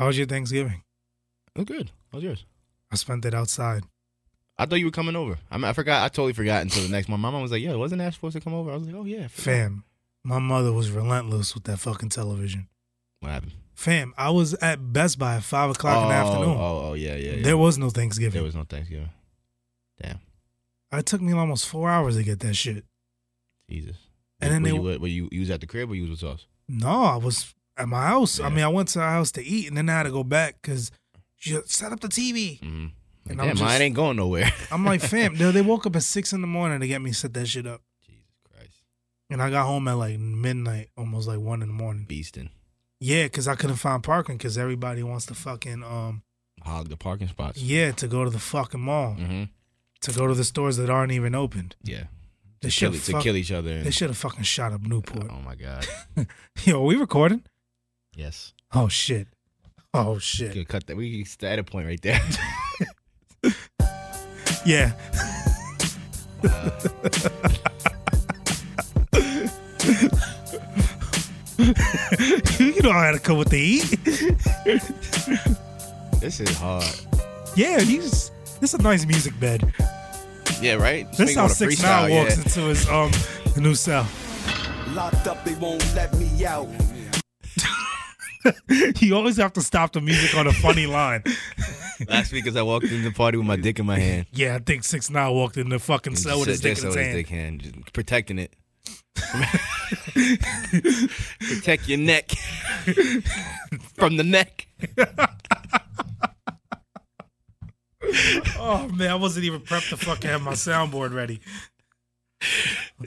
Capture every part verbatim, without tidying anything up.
How was your Thanksgiving? It was good. How was yours? I spent it outside. I thought you were coming over. I mean, I forgot. I totally forgot until the next morning. My mom was like, "Yo, wasn't Ash supposed to come over?" I was like, "Oh yeah." Fam, my mother was relentless with that fucking television. What happened? Fam, I was at Best Buy at five o'clock oh, in the afternoon. Oh, oh yeah, yeah, yeah. There was no Thanksgiving. There was no Thanksgiving. Damn. It took me almost four hours to get that shit. Jesus. And then were they you, were you, you was at the crib or you was with us? No, I was at my house. Yeah. I mean, I went to our house to eat, and then I had to go back because she set up the T V. Mm-hmm. And damn, I'm just, mine ain't going nowhere. I'm like, fam, they, they woke up at six in the morning to get me set that shit up. Jesus Christ. And I got home at like midnight, almost like one in the morning. Beastin'. Yeah, because I couldn't find parking because everybody wants to fucking um hog the parking spots. Yeah, to go to the fucking mall. Mm-hmm. To go to the stores that aren't even opened. Yeah. They to, kill, fuck, to kill each other. And... They should have fucking shot up Newport. Oh, my God. Yo, are we recording? Yes. Oh, shit. Oh, shit. We cut that. We can edit point right there. Yeah. Uh... you know how to come with the eat. This is hard. Yeah, he's... This is a nice music bed. Yeah, right? Just this is how six nine walks yeah. into his um new cell. Locked up, they won't let me out. You always have to stop the music on a funny line. Last week, as I walked in the party with my dick in my hand. Yeah, I think six nine walked in the fucking cell with his dick in his hand. His dick hand, just protecting it. Protect your neck from the neck. Oh man, I wasn't even prepped to fucking have my soundboard ready.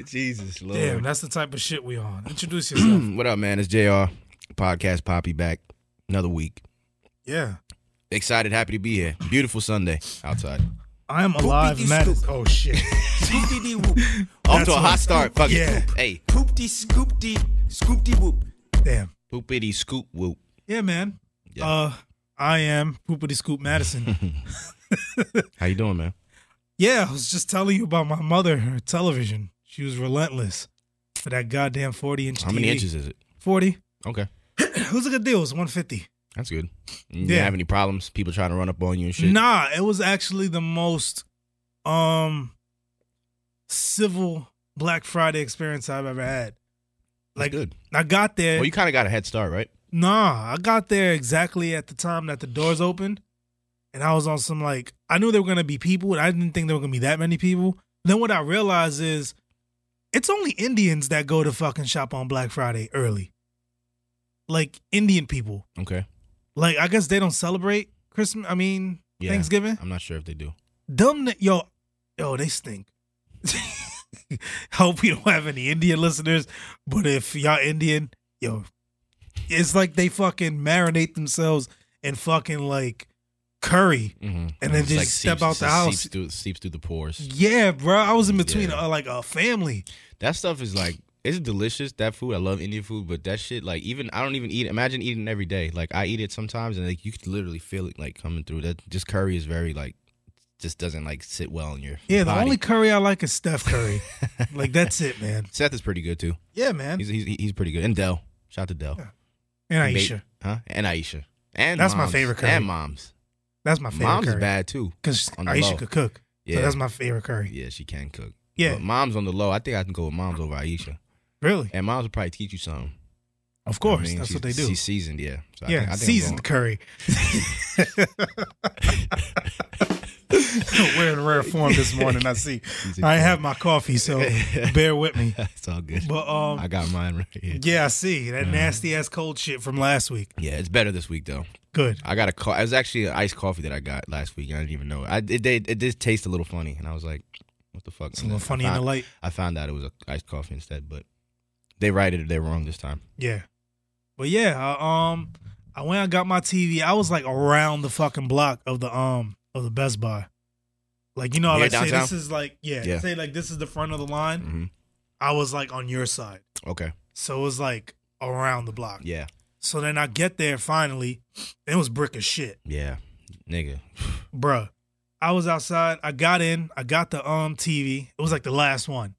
Jesus Lord. Damn, that's the type of shit we on. Introduce yourself. What up, man? It's J R. Podcast Poppy back. Another week. Yeah. Excited, happy to be here. Beautiful Sunday outside. I am alive, man. Oh shit. Off to a hot start. Fuck yeah. It. Hey. Poopty scoop dee scoop dee whoop. Damn. Poopity scoop whoop. Yeah, man. Yeah. Uh I am Poopity Scoop Madison. How you doing, man? Yeah, I was just telling you about my mother, her television. She was relentless for that goddamn forty-inch T V. How many inches is it? forty. Okay. It was a good deal. It was one fifty. That's good. You yeah. didn't have any problems? People trying to run up on you and shit? Nah, it was actually the most um, civil Black Friday experience I've ever had. Like, that's good. I got there. Well, you kind of got a head start, right? Nah, I got there exactly at the time that the doors opened. And I was on some, like, I knew there were going to be people, and I didn't think there were going to be that many people. Then what I realized is it's only Indians that go to fucking shop on Black Friday early. Like, Indian people. Okay. Like, I guess they don't celebrate Christmas, I mean, yeah, Thanksgiving. I'm not sure if they do. Dumb, yo, yo, they stink. Hope we don't have any Indian listeners, but if y'all Indian, yo, it's like they fucking marinate themselves in fucking, like, curry, mm-hmm. and then it's just like step seeps, out the house. Seeps through, seeps through the pores. Yeah, bro. I was in between yeah. a, like a family. That stuff is like, it's delicious, that food. I love Indian food, but that shit, like, even, I don't even eat, imagine eating every day. Like, I eat it sometimes, and like you can literally feel it, like, coming through. That just curry is very, like, just doesn't, like, sit well in your Yeah, body. The only curry I like is Steph Curry. Like, that's it, man. Seth is pretty good, too. Yeah, man. He's he's, he's pretty good. And Del. Shout out to Del. Yeah. And Aisha. Made, huh? And Aisha. And That's moms. my favorite curry. And Mom's. That's my favorite mom's curry. Mom's bad, too. Because Aisha low. could cook. Yeah. So that's my favorite curry. Yeah, she can cook. Yeah. But Mom's on the low. I think I can go with Mom's over Aisha. Really? And Mom's will probably teach you something. Of course. You know what I mean? That's she's, what they do. She's seasoned, yeah. So yeah, I think, I think seasoned curry. We're in rare form this morning, I see. I ain't have my coffee, so bear with me. It's all good. But um, I got mine right here. Yeah, I see. That um, nasty-ass cold shit from last week. Yeah, it's better this week, though. Good. I got a co- it was actually an iced coffee that I got last week. I didn't even know it. I, it, they, it did taste a little funny, and I was like, what the fuck? It's a little funny found, in the light. I found out it was an iced coffee instead, but they righted it. They're wrong this time. Yeah. But yeah, I, um, I went and got my T V. I was like around the fucking block of the um of the Best Buy. Like, you know, yeah, I like, say this is like, yeah, yeah, say like this is the front of the line. Mm-hmm. I was like on your side. Okay. So it was like around the block. Yeah. So then I get there finally. It was brick as shit. Yeah. Nigga. Bruh. I was outside. I got in. I got the um T V. It was like the last one.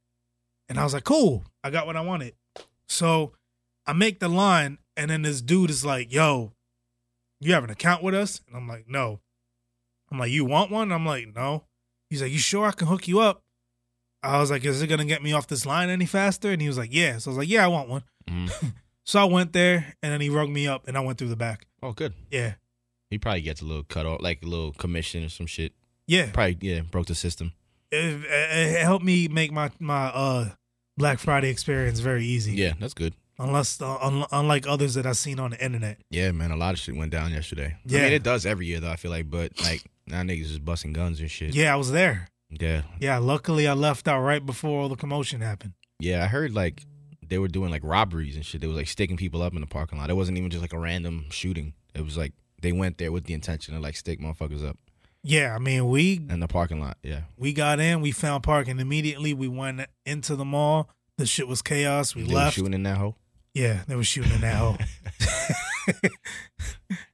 And I was like, cool. I got what I wanted. So I make the line. And then this dude is like, yo, you have an account with us? And I'm like, no. I'm like, you want one? I'm like, no. He's like, you sure I can hook you up? I was like, is it going to get me off this line any faster? And he was like, yeah. So I was like, yeah, I want one. Mm. So I went there, and then he rung me up, and I went through the back. Oh, good. Yeah. He probably gets a little cut off, like a little commission or some shit. Yeah. Probably, yeah, broke the system. It, it helped me make my, my uh, Black Friday experience very easy. Yeah, that's good. Unless, uh, un- unlike others that I've seen on the internet. Yeah, man, a lot of shit went down yesterday. Yeah. I mean, it does every year, though, I feel like, but, like, now niggas is busting guns and shit. Yeah, I was there. Yeah. Yeah, luckily I left out right before all the commotion happened. Yeah, I heard, like, they were doing, like, robberies and shit. They was, like, sticking people up in the parking lot. It wasn't even just, like, a random shooting. It was, like, they went there with the intention to, like, stick motherfuckers up. Yeah, I mean, we... in the parking lot, yeah. We got in. We found parking immediately. We went into the mall. The shit was chaos. We they left. They were shooting in that hole? Yeah, they were shooting in that hole.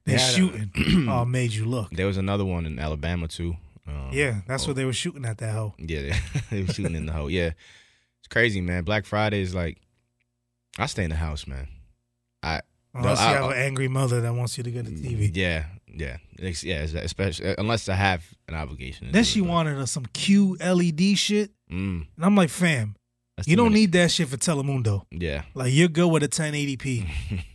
They're yeah, shooting. Oh, made you look. There was another one in Alabama, too. Um, yeah, that's oh. what they were shooting at, that hole. Yeah, they, they were shooting in the hole. Yeah. It's crazy, man. Black Friday is like... I stay in the house, man. I Unless no, you I, have I, an angry mother that wants you to go to T V. Yeah, yeah. It's, yeah, especially unless I have an obligation. Then she wanted us some Q L E D shit. Mm. And I'm like, fam, that's you don't minute. need that shit for Telemundo. Yeah. Like, you're good with a ten eighty p.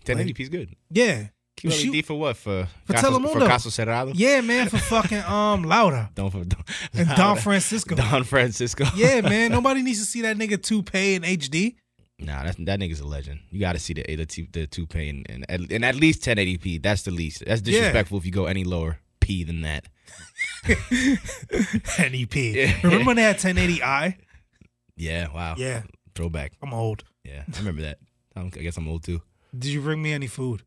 ten eighty p is good. Yeah. Q L E D she, for what? For, for Caso, Telemundo. For Caso Cerrado? Yeah, man, for fucking um Laura. Don, for, Don, and Laura. Don Francisco. Don Francisco. Yeah, man. Nobody needs to see that nigga toupee in H D. Nah, that that nigga's a legend. You got to see the the, the toupee and, and, at, and at least ten eighty p. That's the least. That's disrespectful yeah. if you go any lower p than that. Any p. Yeah. Remember when they had ten eighty i? Yeah. Wow. Yeah. Throwback. I'm old. Yeah, I remember that. I, I guess I'm old too. Did you bring me any food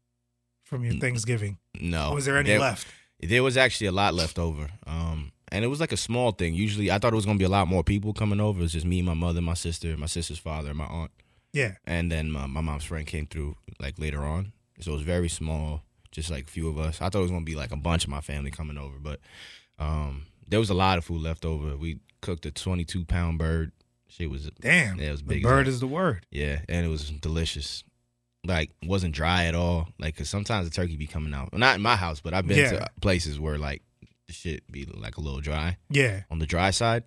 from your Thanksgiving? No. Or was there any there, left? There was actually a lot left over. Um. And it was like a small thing. Usually, I thought it was gonna be a lot more people coming over. It's just me, my mother, my sister, my sister's father, and my aunt. Yeah. And then my, my mom's friend came through like later on. So it was very small, just like a few of us. I thought it was going to be like a bunch of my family coming over. But um, there was a lot of food left over. We cooked a twenty-two pound bird. Shit was. Damn. Yeah, it was big. The bird as is the word. Yeah. And it was delicious. Like, wasn't dry at all. Like, because sometimes the turkey be coming out. Not in my house, but I've been yeah. to places where like the shit be like a little dry. Yeah. On the dry side.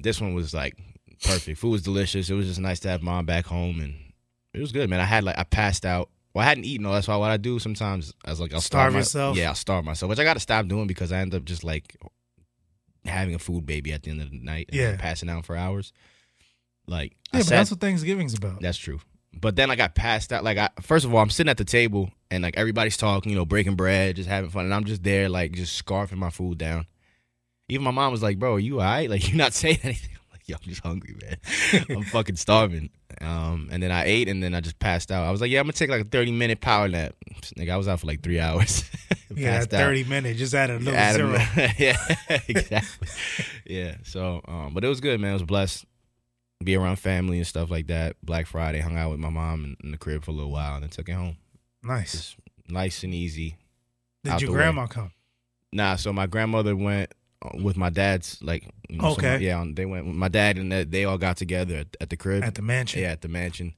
This one was like. Perfect. Food was delicious. It was just nice to have mom back home, and it was good, man. I had like I passed out. Well, I hadn't eaten. All that's why what I do sometimes. I was like, I'll starve myself. Yeah, I'll starve myself, which I got to stop doing because I end up just like having a food baby at the end of the night. And yeah, like, passing out for hours. Like, yeah, I but sat, that's what Thanksgiving's about. That's true. But then like, I got passed out. Like, I, first of all, I'm sitting at the table and like everybody's talking, you know, breaking bread, just having fun, and I'm just there like just scarfing my food down. Even my mom was like, "Bro, are you all right? Like, you're not saying anything." Yo, I'm just hungry, man. I'm fucking starving. Um, and then I ate, and then I just passed out. I was like, "Yeah, I'm gonna take like a thirty minute power nap." Nigga, I was out for like three hours. Yeah, thirty minutes, just add a little add zero. A, yeah, exactly. Yeah. So, um, but it was good, man. I was blessed to be around family and stuff like that. Black Friday, hung out with my mom in, in the crib for a little while, and then took it home. Nice, just nice and easy. Did your grandma way. come? Nah. So my grandmother went. With my dad's, like, you know, okay, so my, yeah, they went with my dad and they all got together at, at the crib, at the mansion, yeah, at the mansion.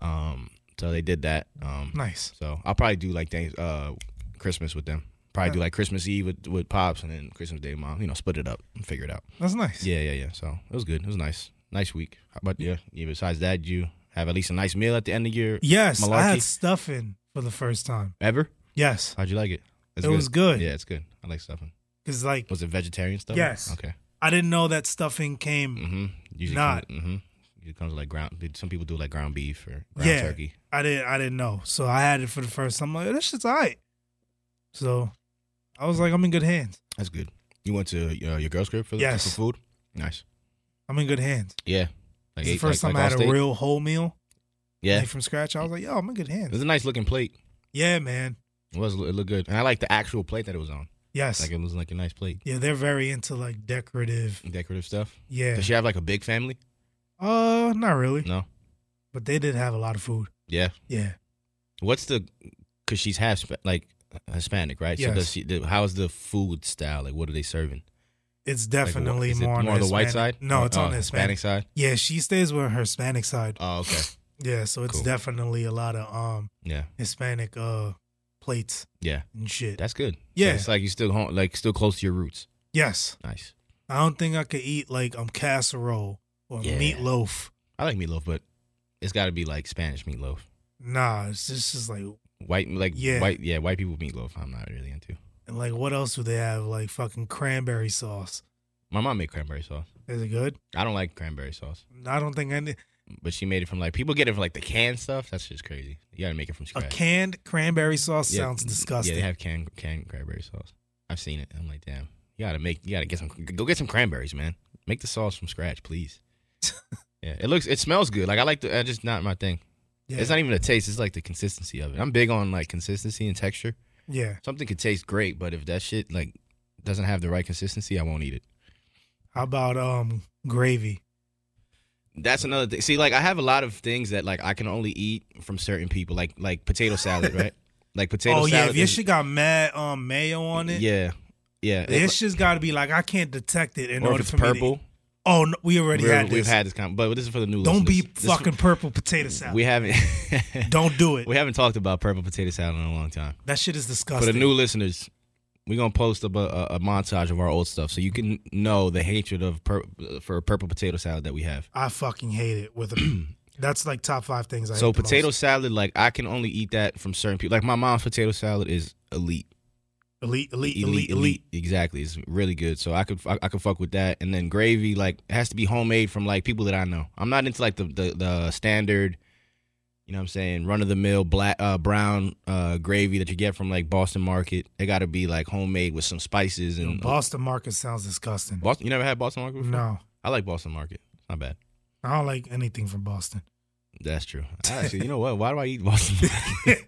Um, so they did that. Um, nice. So I'll probably do like things, uh, Christmas with them. Probably yeah. do like Christmas Eve with, with pops and then Christmas Day, mom. You know, split it up and figure it out. That's nice. Yeah, yeah, yeah. So it was good. It was nice, nice week. But yeah, yeah besides that, you have at least a nice meal at the end of your yes. Malarkey? I had stuffing for the first time ever. Yes. How'd you like it? It's it good. was good. Yeah, it's good. I like stuffing. Cause like, was it vegetarian stuff? Yes. Okay. I didn't know that stuffing came mm-hmm. Usually not. Comes, mm-hmm. It comes like ground. Some people do like ground beef or ground yeah, turkey. I didn't. I didn't know. So I had it for the first time. I'm like, this shit's all right. So I was like, I'm in good hands. That's good. You went to uh, your girl's crib for the yes. for food. Nice. I'm in good hands. Yeah. Like it's eight, the first like, time like I had a state? real whole meal. Yeah. Like from scratch, I was like, yo, I'm in good hands. It was a nice looking plate. Yeah, man. It was. It looked good, and I liked the actual plate that it was on. Yes. Like, it was, like, a nice plate. Yeah, they're very into, like, decorative. Decorative stuff? Yeah. Does she have, like, a big family? Uh, not really. No? But they did have a lot of food. Yeah? Yeah. What's the, because she's half, like, Hispanic, right? Yes. So does she, how's the food style? Like, what are they serving? It's definitely like, what, more, it more on the Hispanic. White side? No, it's oh, on the Hispanic. Hispanic side? Yeah, she stays with her Hispanic side. Oh, okay. Yeah, so it's cool. Definitely a lot of um, yeah. Hispanic uh plates. Yeah. And shit. That's good. Yeah. So it's like you're still home, like still close to your roots. Yes. Nice. I don't think I could eat like um casserole or yeah. meatloaf. I like meatloaf, but it's got to be like Spanish meatloaf. Nah, it's just, just like white, like yeah. white, yeah, white people meatloaf. I'm not really into. And like, what else do they have? Like fucking cranberry sauce. My mom made cranberry sauce. Is it good? I don't like cranberry sauce. I don't think I did. But she made it from like, people get it from like the canned stuff. That's just crazy. You gotta make it from scratch. A canned cranberry sauce yeah. sounds disgusting. Yeah, they have canned canned cranberry sauce. I've seen it. I'm like, damn. You gotta make. You gotta get some. Go get some cranberries, man. Make the sauce from scratch, please. Yeah, it looks. It smells good. Like I like the. Uh, just not my thing. Yeah. It's not even the taste. It's like the consistency of it. I'm big on like consistency and texture. Yeah. Something could taste great, but if that shit like doesn't have the right consistency, I won't eat it. How about um gravy? That's another thing. See, like I have a lot of things that like I can only eat from certain people, like like potato salad, right? Like potato oh, salad. Oh yeah, if your shit got mad um mayo on it. Yeah, yeah. This shit's got to be like I can't detect it in or order if it's for purple. Me to eat. Oh, no, we already We're, had this. We've had this conversation, but this is for the new Don't listeners. Be this fucking purple potato salad. We haven't. Don't do it. We haven't talked about purple potato salad in a long time. That shit is disgusting. For the new listeners, we're going to post a, a, a montage of our old stuff so you can know the hatred of pur- for purple potato salad that we have. I fucking hate it. With a, That's like top five things I so hate So potato salad, like I can only eat that from certain people. Like my mom's potato salad is elite. Elite, elite, elite, elite, elite. Exactly, it's really good. So I could, I, I could fuck with that. And then gravy, like, it has to be homemade from like people that I know. I'm not into like the the, the standard, you know, what I'm saying, run of the mill black, uh, brown uh, gravy that you get from like Boston Market. It got to be like homemade with some spices and. Boston Market sounds disgusting. Boston, you never had Boston Market before? No, I like Boston Market. Not bad. I don't like anything from Boston. That's true. Actually, you know what? Why do I eat Boston Market?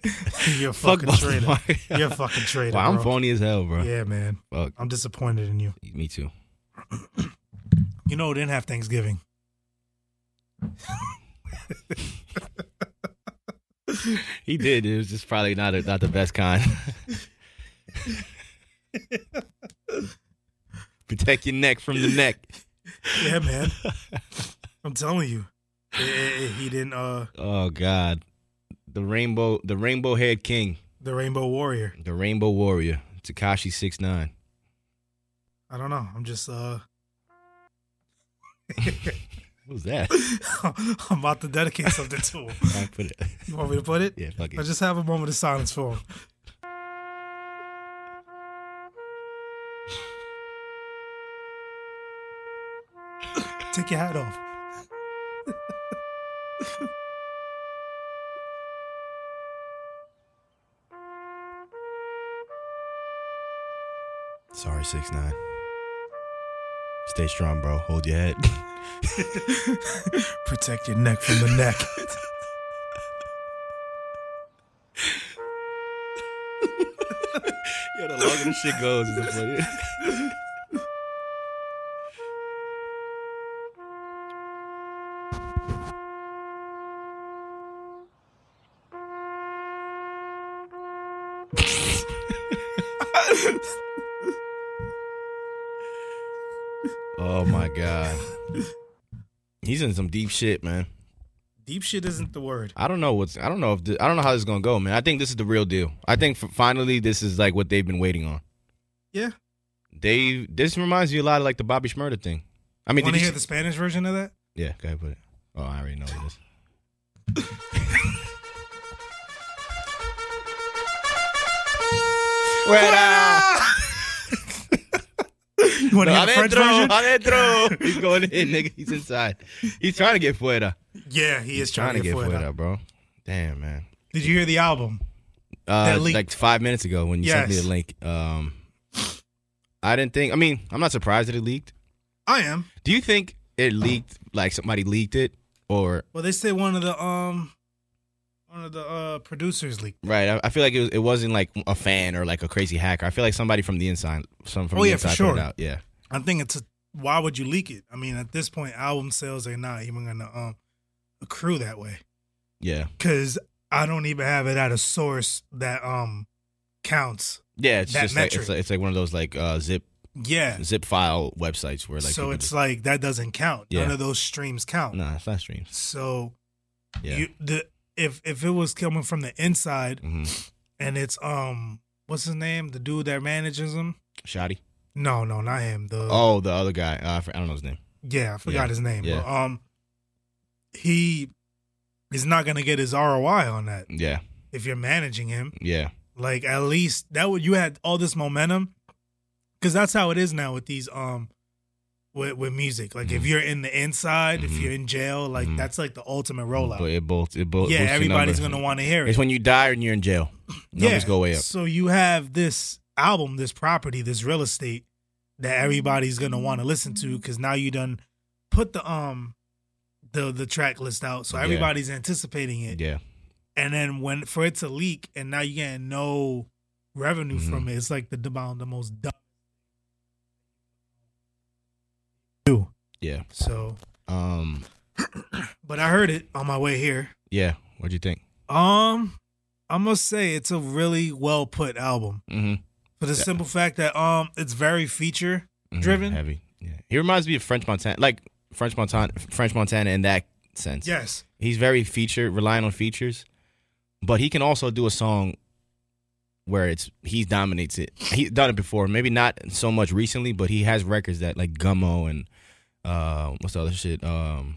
You're a fucking Fuck traitor. Market. You're a fucking traitor. Well, I'm bro. phony as hell, bro. Yeah, man. Fuck. I'm disappointed in you. Me too. You know, we didn't have Thanksgiving. He did. It was just probably not a, not the best kind. Protect your neck from the neck. Yeah, man. I'm telling you. It, it, it, he didn't. Uh, oh God, the rainbow, the rainbow head king, the rainbow warrior, the rainbow warrior, Tekashi six nine. I don't know. I'm just. Uh... Who's that? I'm about to dedicate something to him. I put it. You want me to put it? Yeah, fuck it. I just have a moment of silence for him. Take your hat off. Sorry, six nine. Stay strong, bro. Hold your head. Protect your neck from the neck. Yo, the longer this shit goes, is the funnier. Oh my God. He's in some deep shit, man. Deep shit isn't the word. I don't know what's I don't know if this, I don't know how this is going to go, man. I think this is the real deal. I think for, finally this is like what they've been waiting on. Yeah. They this reminds me a lot of like the Bobby Shmurda thing. I mean, want to hear the Spanish version of that? Yeah, go ahead, put it. Oh, I already know what it is. Fuera! You want to no, hear the adentro, French version? He's going in, nigga. He's inside. He's trying to get fuera. Yeah, he He's is trying, trying to get fuera. fuera, bro. Damn, man. Did you hear the album? Uh, like five minutes ago when you yes. sent me the link. Um, I didn't think. I mean, I'm not surprised that it leaked. I am. Do you think it leaked? Like somebody leaked it, or? Well, they say one of the um, one of the uh, producers leaked it. Right. I, I feel like it, was, it wasn't like a fan or like a crazy hacker. I feel like somebody from the inside. Some from oh, the yeah, inside for sure. put it out. Yeah. I think it's a, why would you leak it? I mean, at this point, album sales are not even going to um, accrue that way. Yeah. Because I don't even have it at a source that um counts. Yeah, it's just like, it's like it's like one of those like uh, zip yeah zip file websites where like so it's just, like that doesn't count. Yeah. None of those streams count. No, nah, it's not streams. So yeah, you, the if if it was coming from the inside. Mm-hmm. and it's um, what's his name? The dude that manages him. Shoddy. No, no, not him. The oh, the other guy. Uh, I don't know his name. Yeah, I forgot yeah. his name. Yeah. But, um, he is not gonna get his R O I on that. Yeah. If you're managing him. Yeah. Like at least that would you had all this momentum, because that's how it is now with these um, with with music. Like mm-hmm. if you're in the inside, mm-hmm. if you're in jail, like mm-hmm. that's like the ultimate rollout. But it both, it both. Yeah, everybody's gonna want to hear it. It's when you die and you're in jail. Numbers yeah. go way up. So you have this album, this property, this real estate that everybody's gonna want to listen to, because now you done put the um, the the track list out, so everybody's yeah. anticipating it. Yeah. And then when for it to leak, and now you getting no revenue mm-hmm. from it, it's like the the most dumb. Yeah. So. Um. But I heard it on my way here. Yeah. What'd you think? Um, I must say it's a really well put album. Mm-hmm. For the yeah. simple fact that um, it's very feature driven. Mm-hmm. Heavy. Yeah. He reminds me of French Montana, like French Montana, French Montana in that sense. Yes. He's very feature relying on features. But he can also do a song where it's he dominates it. He's done it before, maybe not so much recently, but he has records that like Gummo and uh, what's the other shit? Um,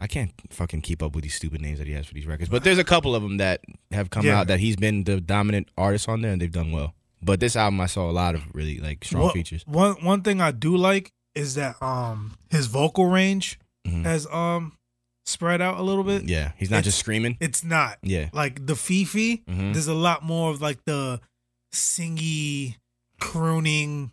I can't fucking keep up with these stupid names that he has for these records. But there's a couple of them that have come yeah. out that he's been the dominant artist on there, and they've done well. But this album, I saw a lot of really like strong well, features. One one thing I do like is that um his vocal range mm-hmm. has um. spread out a little bit. Yeah, he's not it's, just screaming. It's not. Yeah, like the Fifi. Mm-hmm. There's a lot more of like the singy, crooning.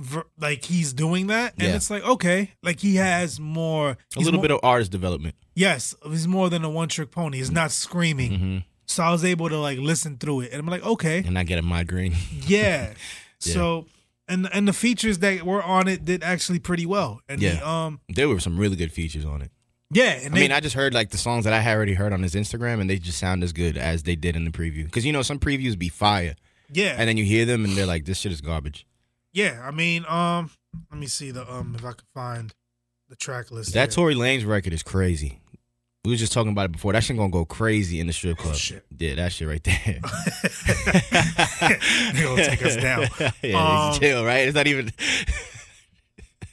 Ver- like he's doing that, and yeah. it's like okay, like he has more. A little more, bit of artist development. Yes, he's more than a one-trick pony. He's not screaming. Mm-hmm. So I was able to like listen through it, and I'm like okay, and I get a migraine. yeah. yeah. So. And and the features that were on it did actually pretty well. And yeah. the, um, there were some really good features on it. Yeah, and I they, mean, I just heard like the songs that I had already heard on his Instagram, and they just sound as good as they did in the preview. Because you know, some previews be fire. Yeah, and then you hear them, and they're like, "This shit is garbage." Yeah, I mean, um, let me see the um if I can find the track list. That here. Tory Lanez record is crazy. We were just talking about it before. That shit gonna go crazy in the strip club. Oh, shit. Yeah, that shit right there. They gonna take us down. Yeah, um, chill, right? It's not even.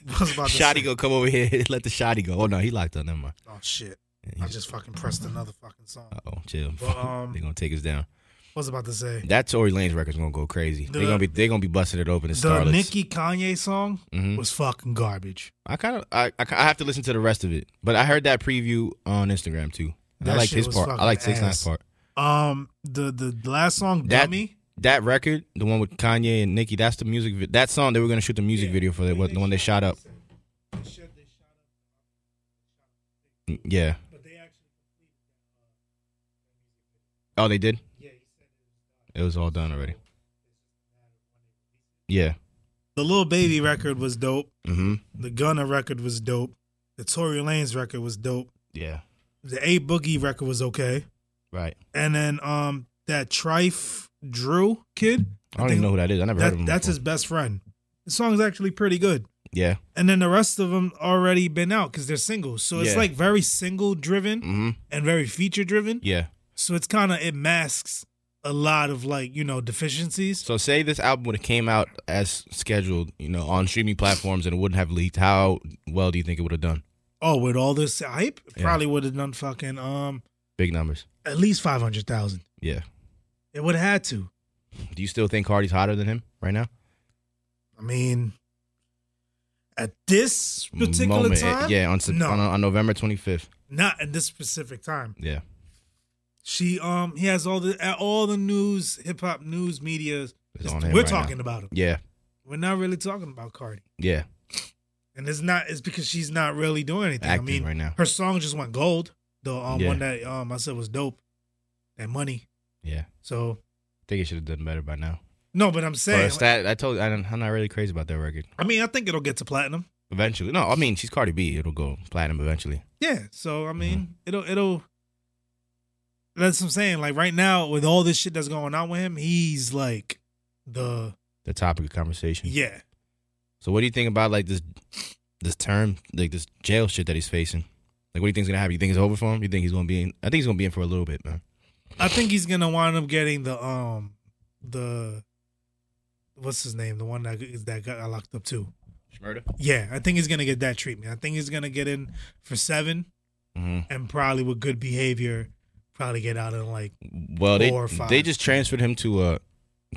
Shotty go come over here. Let the shotty go. Oh no, he locked up. Never mind. Oh shit! Yeah, I just fucking pressed another fucking song. Oh, chill. But, um, they gonna take us down. I was about to say that Tory Lanez record's gonna go crazy. The, they gonna be they gonna be busting it open. And the Nicki Kanye song mm-hmm. was fucking garbage. I kind of I, I I have to listen to the rest of it, but I heard that preview on Instagram too. That I liked his part. I liked six nine part. Um, the the last song, that, Dummy. That record, the one with Kanye and Nicki, that's the music. Vi- that song they were gonna shoot the music yeah. video for, the, what, the one they shot up. They shot, they shot up. Yeah. But they actually oh, they did. Yeah, he said it was. It was all done already. Yeah. The Lil Baby record was dope. Mm-hmm. The Gunna record was dope. The Tory Lanez record was dope. Yeah. The A Boogie record was okay. Right. And then um that Trife. Drew kid. I, I don't think, even know who that is. I never that, heard of him. That's before. His best friend. The song's actually pretty good. Yeah. And then the rest of them already been out because they're singles. So it's yeah. like very single driven mm-hmm. and very feature driven. Yeah. So it's kind of, it masks a lot of like, you know, deficiencies. So say this album would have came out as scheduled, you know, on streaming platforms and it wouldn't have leaked. How well do you think it would have done? Oh, with all this hype? It yeah. probably would have done fucking um big numbers. At least five hundred thousand. Yeah. It would have had to. Do you still think Cardi's hotter than him right now? I mean, at this particular moment, time? Yeah, on, no. on, on November twenty-fifth. Not at this specific time. Yeah. She, um, he has all the all the news, hip-hop news media. It's on him we're right talking now. About him. Yeah. We're not really talking about Cardi. Yeah. And it's not. It's because she's not really doing anything. Acting I mean, right now. Her song just went gold. The um, yeah. one that um, I said was dope. That Money. Yeah. So I think it should have done better by now. No, but I'm saying stat, I told I I'm not really crazy about that record. I mean, I think it'll get to platinum eventually. No, I mean, she's Cardi B. It'll go platinum eventually. Yeah. So I mean, mm-hmm. it'll it'll that's what I'm saying. Like right now with all this shit that's going on with him, he's like the the topic of conversation. Yeah. So what do you think about like this this term, like this jail shit that he's facing? Like what do you think's going to happen? You think it's over for him? You think he's going to be in I think he's going to be in for a little bit, man. I think he's gonna wind up getting the um the what's his name? The one that is that got locked up too. Shmurda? Yeah, I think he's gonna get that treatment. I think he's gonna get in for seven, mm-hmm. and probably with good behavior, probably get out in like well, four they, or five. They just transferred him to a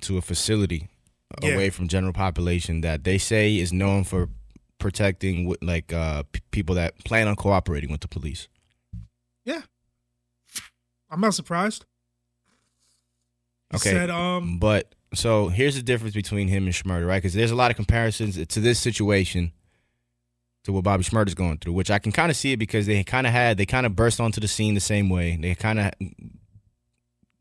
to a facility yeah. away from general population that they say is known for protecting like uh, p- people that plan on cooperating with the police. Yeah, I'm not surprised. He okay, said, um, but so here's the difference between him and Shmurda, right? Because there's a lot of comparisons to this situation to what Bobby Shmurda's going through, which I can kind of see it because they kind of had they kind of burst onto the scene the same way. They kind of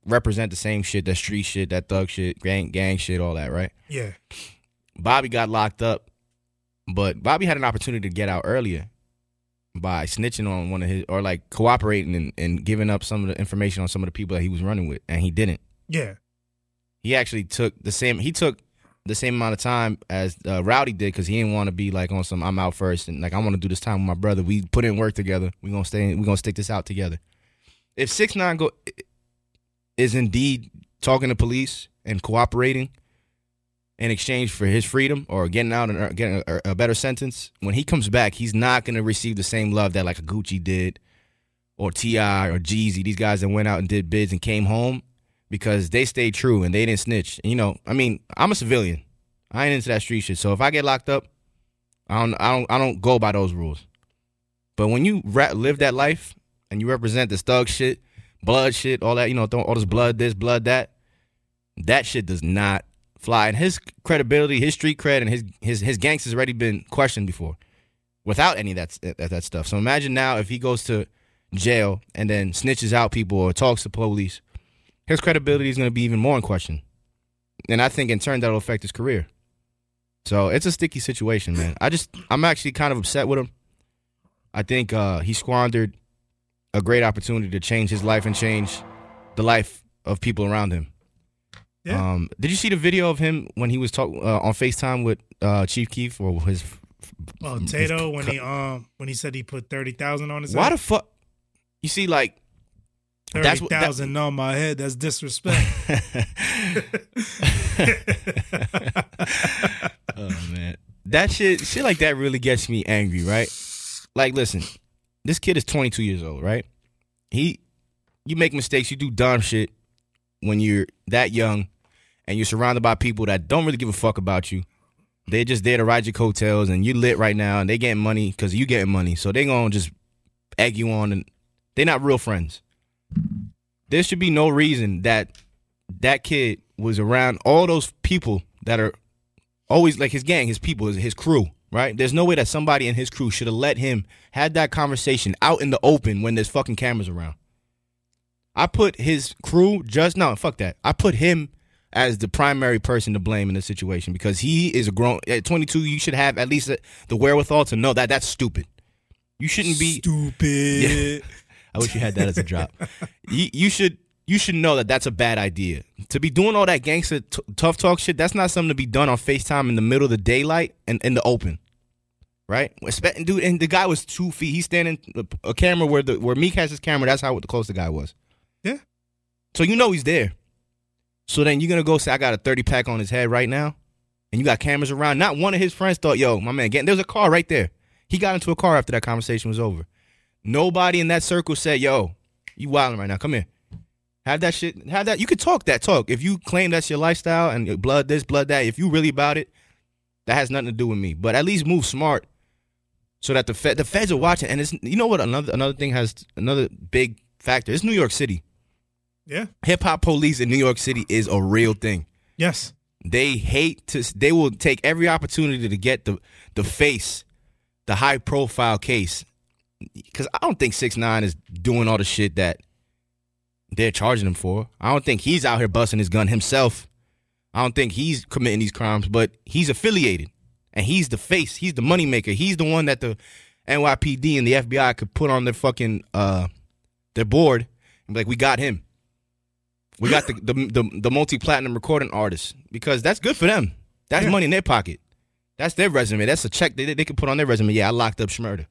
represent the same shit, that street shit, that thug shit, gang gang shit, all that, right? Yeah. Bobby got locked up, but Bobby had an opportunity to get out earlier by snitching on one of his, or like cooperating and, and giving up some of the information on some of the people that he was running with, and he didn't. Yeah. He actually took the same, he took the same amount of time as uh, Rowdy did because he didn't want to be like on some, I'm out first and like, I want to do this time with my brother. We put in work together. We're going to stay, we're going to stick this out together. If six nine go is indeed talking to police and cooperating in exchange for his freedom or getting out and getting a better sentence, when he comes back, he's not going to receive the same love that like a Gucci did or T I or Jeezy, these guys that went out and did bids and came home because they stayed true and they didn't snitch. You know, I mean, I'm a civilian. I ain't into that street shit. So if I get locked up, I don't I don't, I don't go by those rules. But when you re- live that life and you represent this thug shit, blood shit, all that, you know, all this blood, this, blood, that, that shit does not fly. And his credibility, his street cred, and his his his gangs has already been questioned before without any of that, that, that stuff. So imagine now if he goes to jail and then snitches out people or talks to police, his credibility is going to be even more in question. And I think in turn that'll affect his career. So it's a sticky situation, man. I just, I'm actually kind of upset with him. I think uh, he squandered a great opportunity to change his life and change the life of people around him. Yeah. Um, did you see the video of him when he was talk, uh, on FaceTime with uh, Chief Keef or his? Oh, Tato, when he um when he said he put thirty thousand on his. Why head? The fuck? You see, like thirty thousand that, on my head. That's disrespect. Oh man, that shit, shit like that really gets me angry, right? Like, listen, this kid is twenty two years old, right? He, you make mistakes, you do dumb shit when you're that young and you're surrounded by people that don't really give a fuck about you. They're just there to ride your coattails and you lit right now and they getting money because you getting money. So they going to just egg you on and they're not real friends. There should be no reason that that kid was around all those people that are always like his gang, his people, his crew, right? There's no way that somebody in his crew should have let him had that conversation out in the open when there's fucking cameras around. I put his crew just, no, fuck that. I put him as the primary person to blame in this situation because he is a grown, at twenty-two, you should have at least a, the wherewithal to know that that's stupid. You shouldn't be. Stupid. Yeah. I wish you had that as a drop. you, you should you should know that that's a bad idea. To be doing all that gangster t- tough talk shit, that's not something to be done on FaceTime in the middle of the daylight and in the open. Right? Dude, and the guy was two feet. He's standing a camera where the where Meek has his camera. That's how close the guy was. Yeah. So you know he's there. So then you're going to go say, I got a thirty pack on his head right now. And you got cameras around. Not one of his friends thought, yo, my man, there's a car right there. He got into a car after that conversation was over. Nobody in that circle said, yo, you wilding right now. Come here. Have that shit. Have that. You could talk that talk. If you claim that's your lifestyle and your blood this, blood that, if you really about it, that has nothing to do with me. But at least move smart so that the fed, the feds are watching. And it's, you know what? Another, another thing has another big factor. It's New York City. Yeah, hip hop police in New York City is a real thing. Yes, they hate to. They will take every opportunity to get the the face, the high profile case, because I don't think six nine is doing all the shit that they're charging him for. I don't think he's out here busting his gun himself. I don't think he's committing these crimes, but he's affiliated and he's the face. He's the moneymaker. He's the one that the N Y P D and the F B I could put on their fucking uh their board and be like, we got him. We got the the, the, the multi-platinum recording artists because that's good for them. That's yeah. money in their pocket. That's their resume. That's a check they they can put on their resume. Yeah, I locked up Shmurda.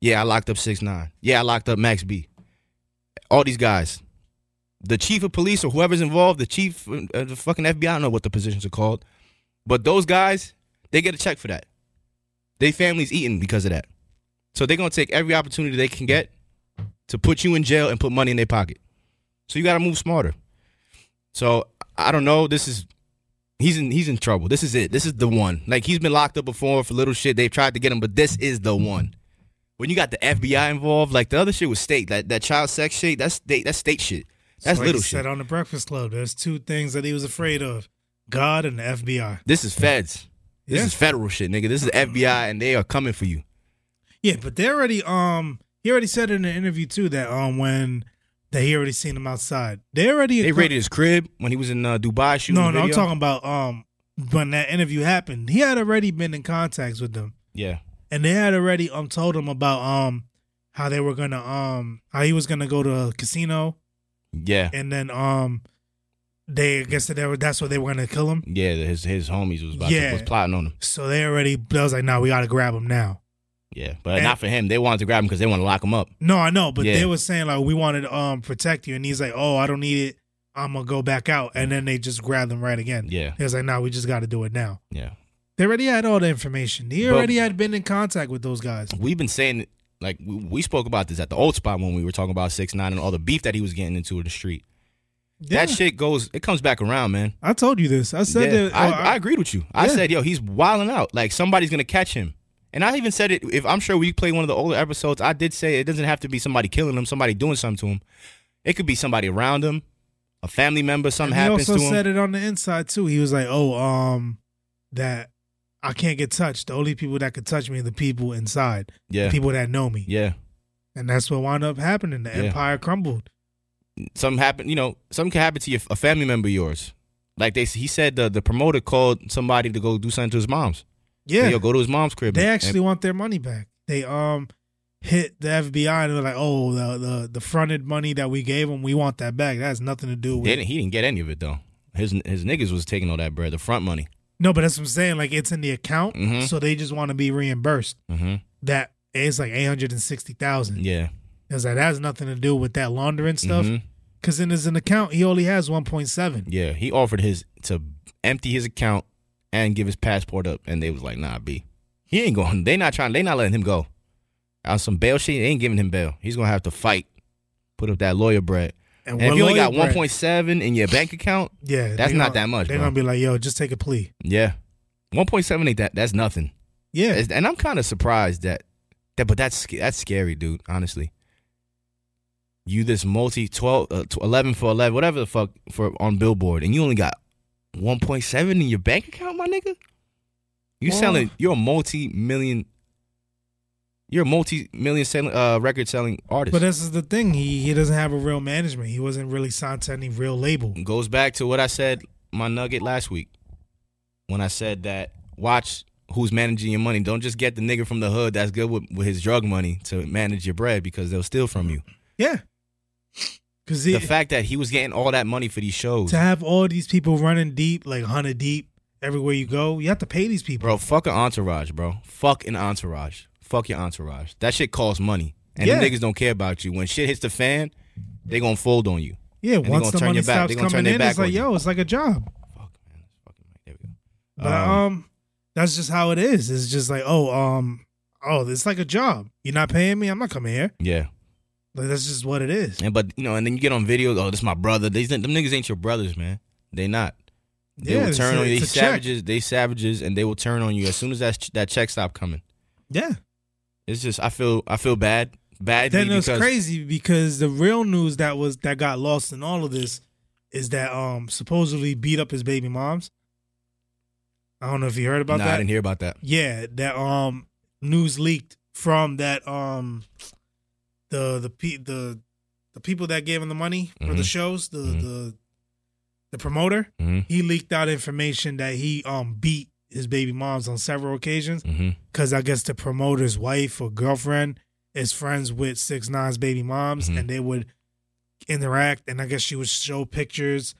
Yeah, I locked up six nine. Yeah, I locked up Max B. All these guys. the chief of police or whoever's involved, the chief, uh, the fucking F B I, I don't know what the positions are called. But those guys, they get a check for that. They families eating because of that. So they're going to take every opportunity they can get to put you in jail and put money in their pocket. So you got to move smarter. So I don't know. This is, he's in, he's in trouble. This is it. This is the one. Like, he's been locked up before for little shit. They've tried to get him, but this is the one. When you got the F B I involved, like, the other shit was state. That that child sex shit, that's state, that's state shit. That's so little shit. Like you said on The Breakfast Club, there's two things that he was afraid of. God and the F B I. This is feds. This yeah. is federal shit, nigga. This is the F B I, and they are coming for you. Yeah, but they already, um, he already said in the interview, too, that um, when that he already seen him outside. They already. They raided his crib when he was in uh, Dubai shooting. No, no, video. I'm talking about um, when that interview happened. He had already been in contacts with them. Yeah. And they had already um told him about um how they were going to, um how he was going to go to a casino. Yeah. And then, um, They I guess that they were, that's what they were gonna kill him. Yeah, his his homies was about yeah. to, was plotting on him. So they already. They was like, "No, nah, we gotta grab him now." Yeah, but and, not for him. They wanted to grab him because they want to lock him up. No, I know, but yeah. they were saying like, "We wanted to um, protect you," and he's like, "Oh, I don't need it. I'm gonna go back out." And then they just grabbed him right again. Yeah, he was like, "No, nah, we just got to do it now." Yeah, they already had all the information. He already but, had been in contact with those guys. We've been saying, like, we, we spoke about this at the old spot when we were talking about six nine and all the beef that he was getting into in the street. Yeah. That shit goes, it comes back around, man. I told you this. I said yeah, that. I, I, I agreed with you. I yeah. said, yo, he's wilding out. Like, somebody's going to catch him. And I even said it, if I'm sure we play one of the older episodes, I did say it doesn't have to be somebody killing him, somebody doing something to him. It could be somebody around him, a family member, something happens to him. He also said it on the inside, too. He was like, oh, um, that I can't get touched. The only people that could touch me are the people inside. Yeah. The people that know me. Yeah. And that's what wound up happening. The yeah. empire crumbled. Something happened, you know, something can happen to your, a family member of yours. Like they, he said the, the promoter called somebody to go do something to his mom's. Yeah. Said, yo, go to his mom's crib. They and, actually and, want their money back. They um hit the F B I and they're like, oh, the, the the fronted money that we gave him, we want that back. That has nothing to do with it. He didn't get any of it, though. His his niggas was taking all that bread, the front money. No, but that's what I'm saying. Like, it's in the account, mm-hmm. so they just want to be reimbursed. Mm-hmm. That it's like eight hundred sixty thousand dollars. Yeah. It's like, that has nothing to do with that laundering stuff. Because mm-hmm. in his account, he only has one point seven. Yeah, he offered his to empty his account and give his passport up. And they was like, nah, B. He ain't going. They not trying. They not letting him go. On some bail shit, they ain't giving him bail. He's going to have to fight. Put up that lawyer bread. And, and if you only got one point seven in your bank account, yeah, that's not that much, bro. They're going to be like, yo, just take a plea. Yeah. one point seven ain't that. That's nothing. Yeah. It's, and I'm kind of surprised that, that, but that's that's scary, dude, honestly. You this multi twelve uh, eleven for eleven, whatever the fuck for on Billboard, and you only got one point seven in your bank account, my nigga. You well, selling? You're a multi million. You're a multi million selling uh, record selling artist. But this is the thing. He he doesn't have a real management. He wasn't really signed to any real label. It goes back to what I said, my nugget last week, when I said that watch who's managing your money. Don't just get the nigga from the hood that's good with, with his drug money to manage your bread because they'll steal from you. Yeah. Cause it, the fact that he was getting all that money for these shows, to have all these people running deep, like Hunter deep, everywhere you go, you have to pay these people. Bro, fuck an entourage, bro. Fuck an entourage. Fuck your entourage. That shit costs money, and yeah. the niggas don't care about you. When shit hits the fan, they gonna fold on you. Yeah, and once the turn money stops coming turn in, it's like, yo, you. It's like a job. Fuck, man. Fucking like, there we go. But um, um, that's just how it is. It's just like, oh, um, oh, it's like a job. You're not paying me. I'm not coming here. Yeah. Like, that's just what it is. And but you know, and then you get on videos. Oh, this is my brother. These them niggas ain't your brothers, man. They not. They yeah, will turn a, on you. They savages. Check. They savages, and they will turn on you as soon as that that check stop coming. Yeah, it's just I feel I feel bad. Bad. Then it's crazy because the real news that was that got lost in all of this is that um supposedly beat up his baby moms. I don't know if you heard about nah, that. I didn't hear about that. Yeah, that um news leaked from that um. The the pe- the the people that gave him the money for mm-hmm. the shows, the mm-hmm. the the promoter, mm-hmm. he leaked out information that he um beat his baby moms on several occasions because mm-hmm. I guess the promoter's wife or girlfriend is friends with six nine's baby moms, mm-hmm. and they would interact, and I guess she would show pictures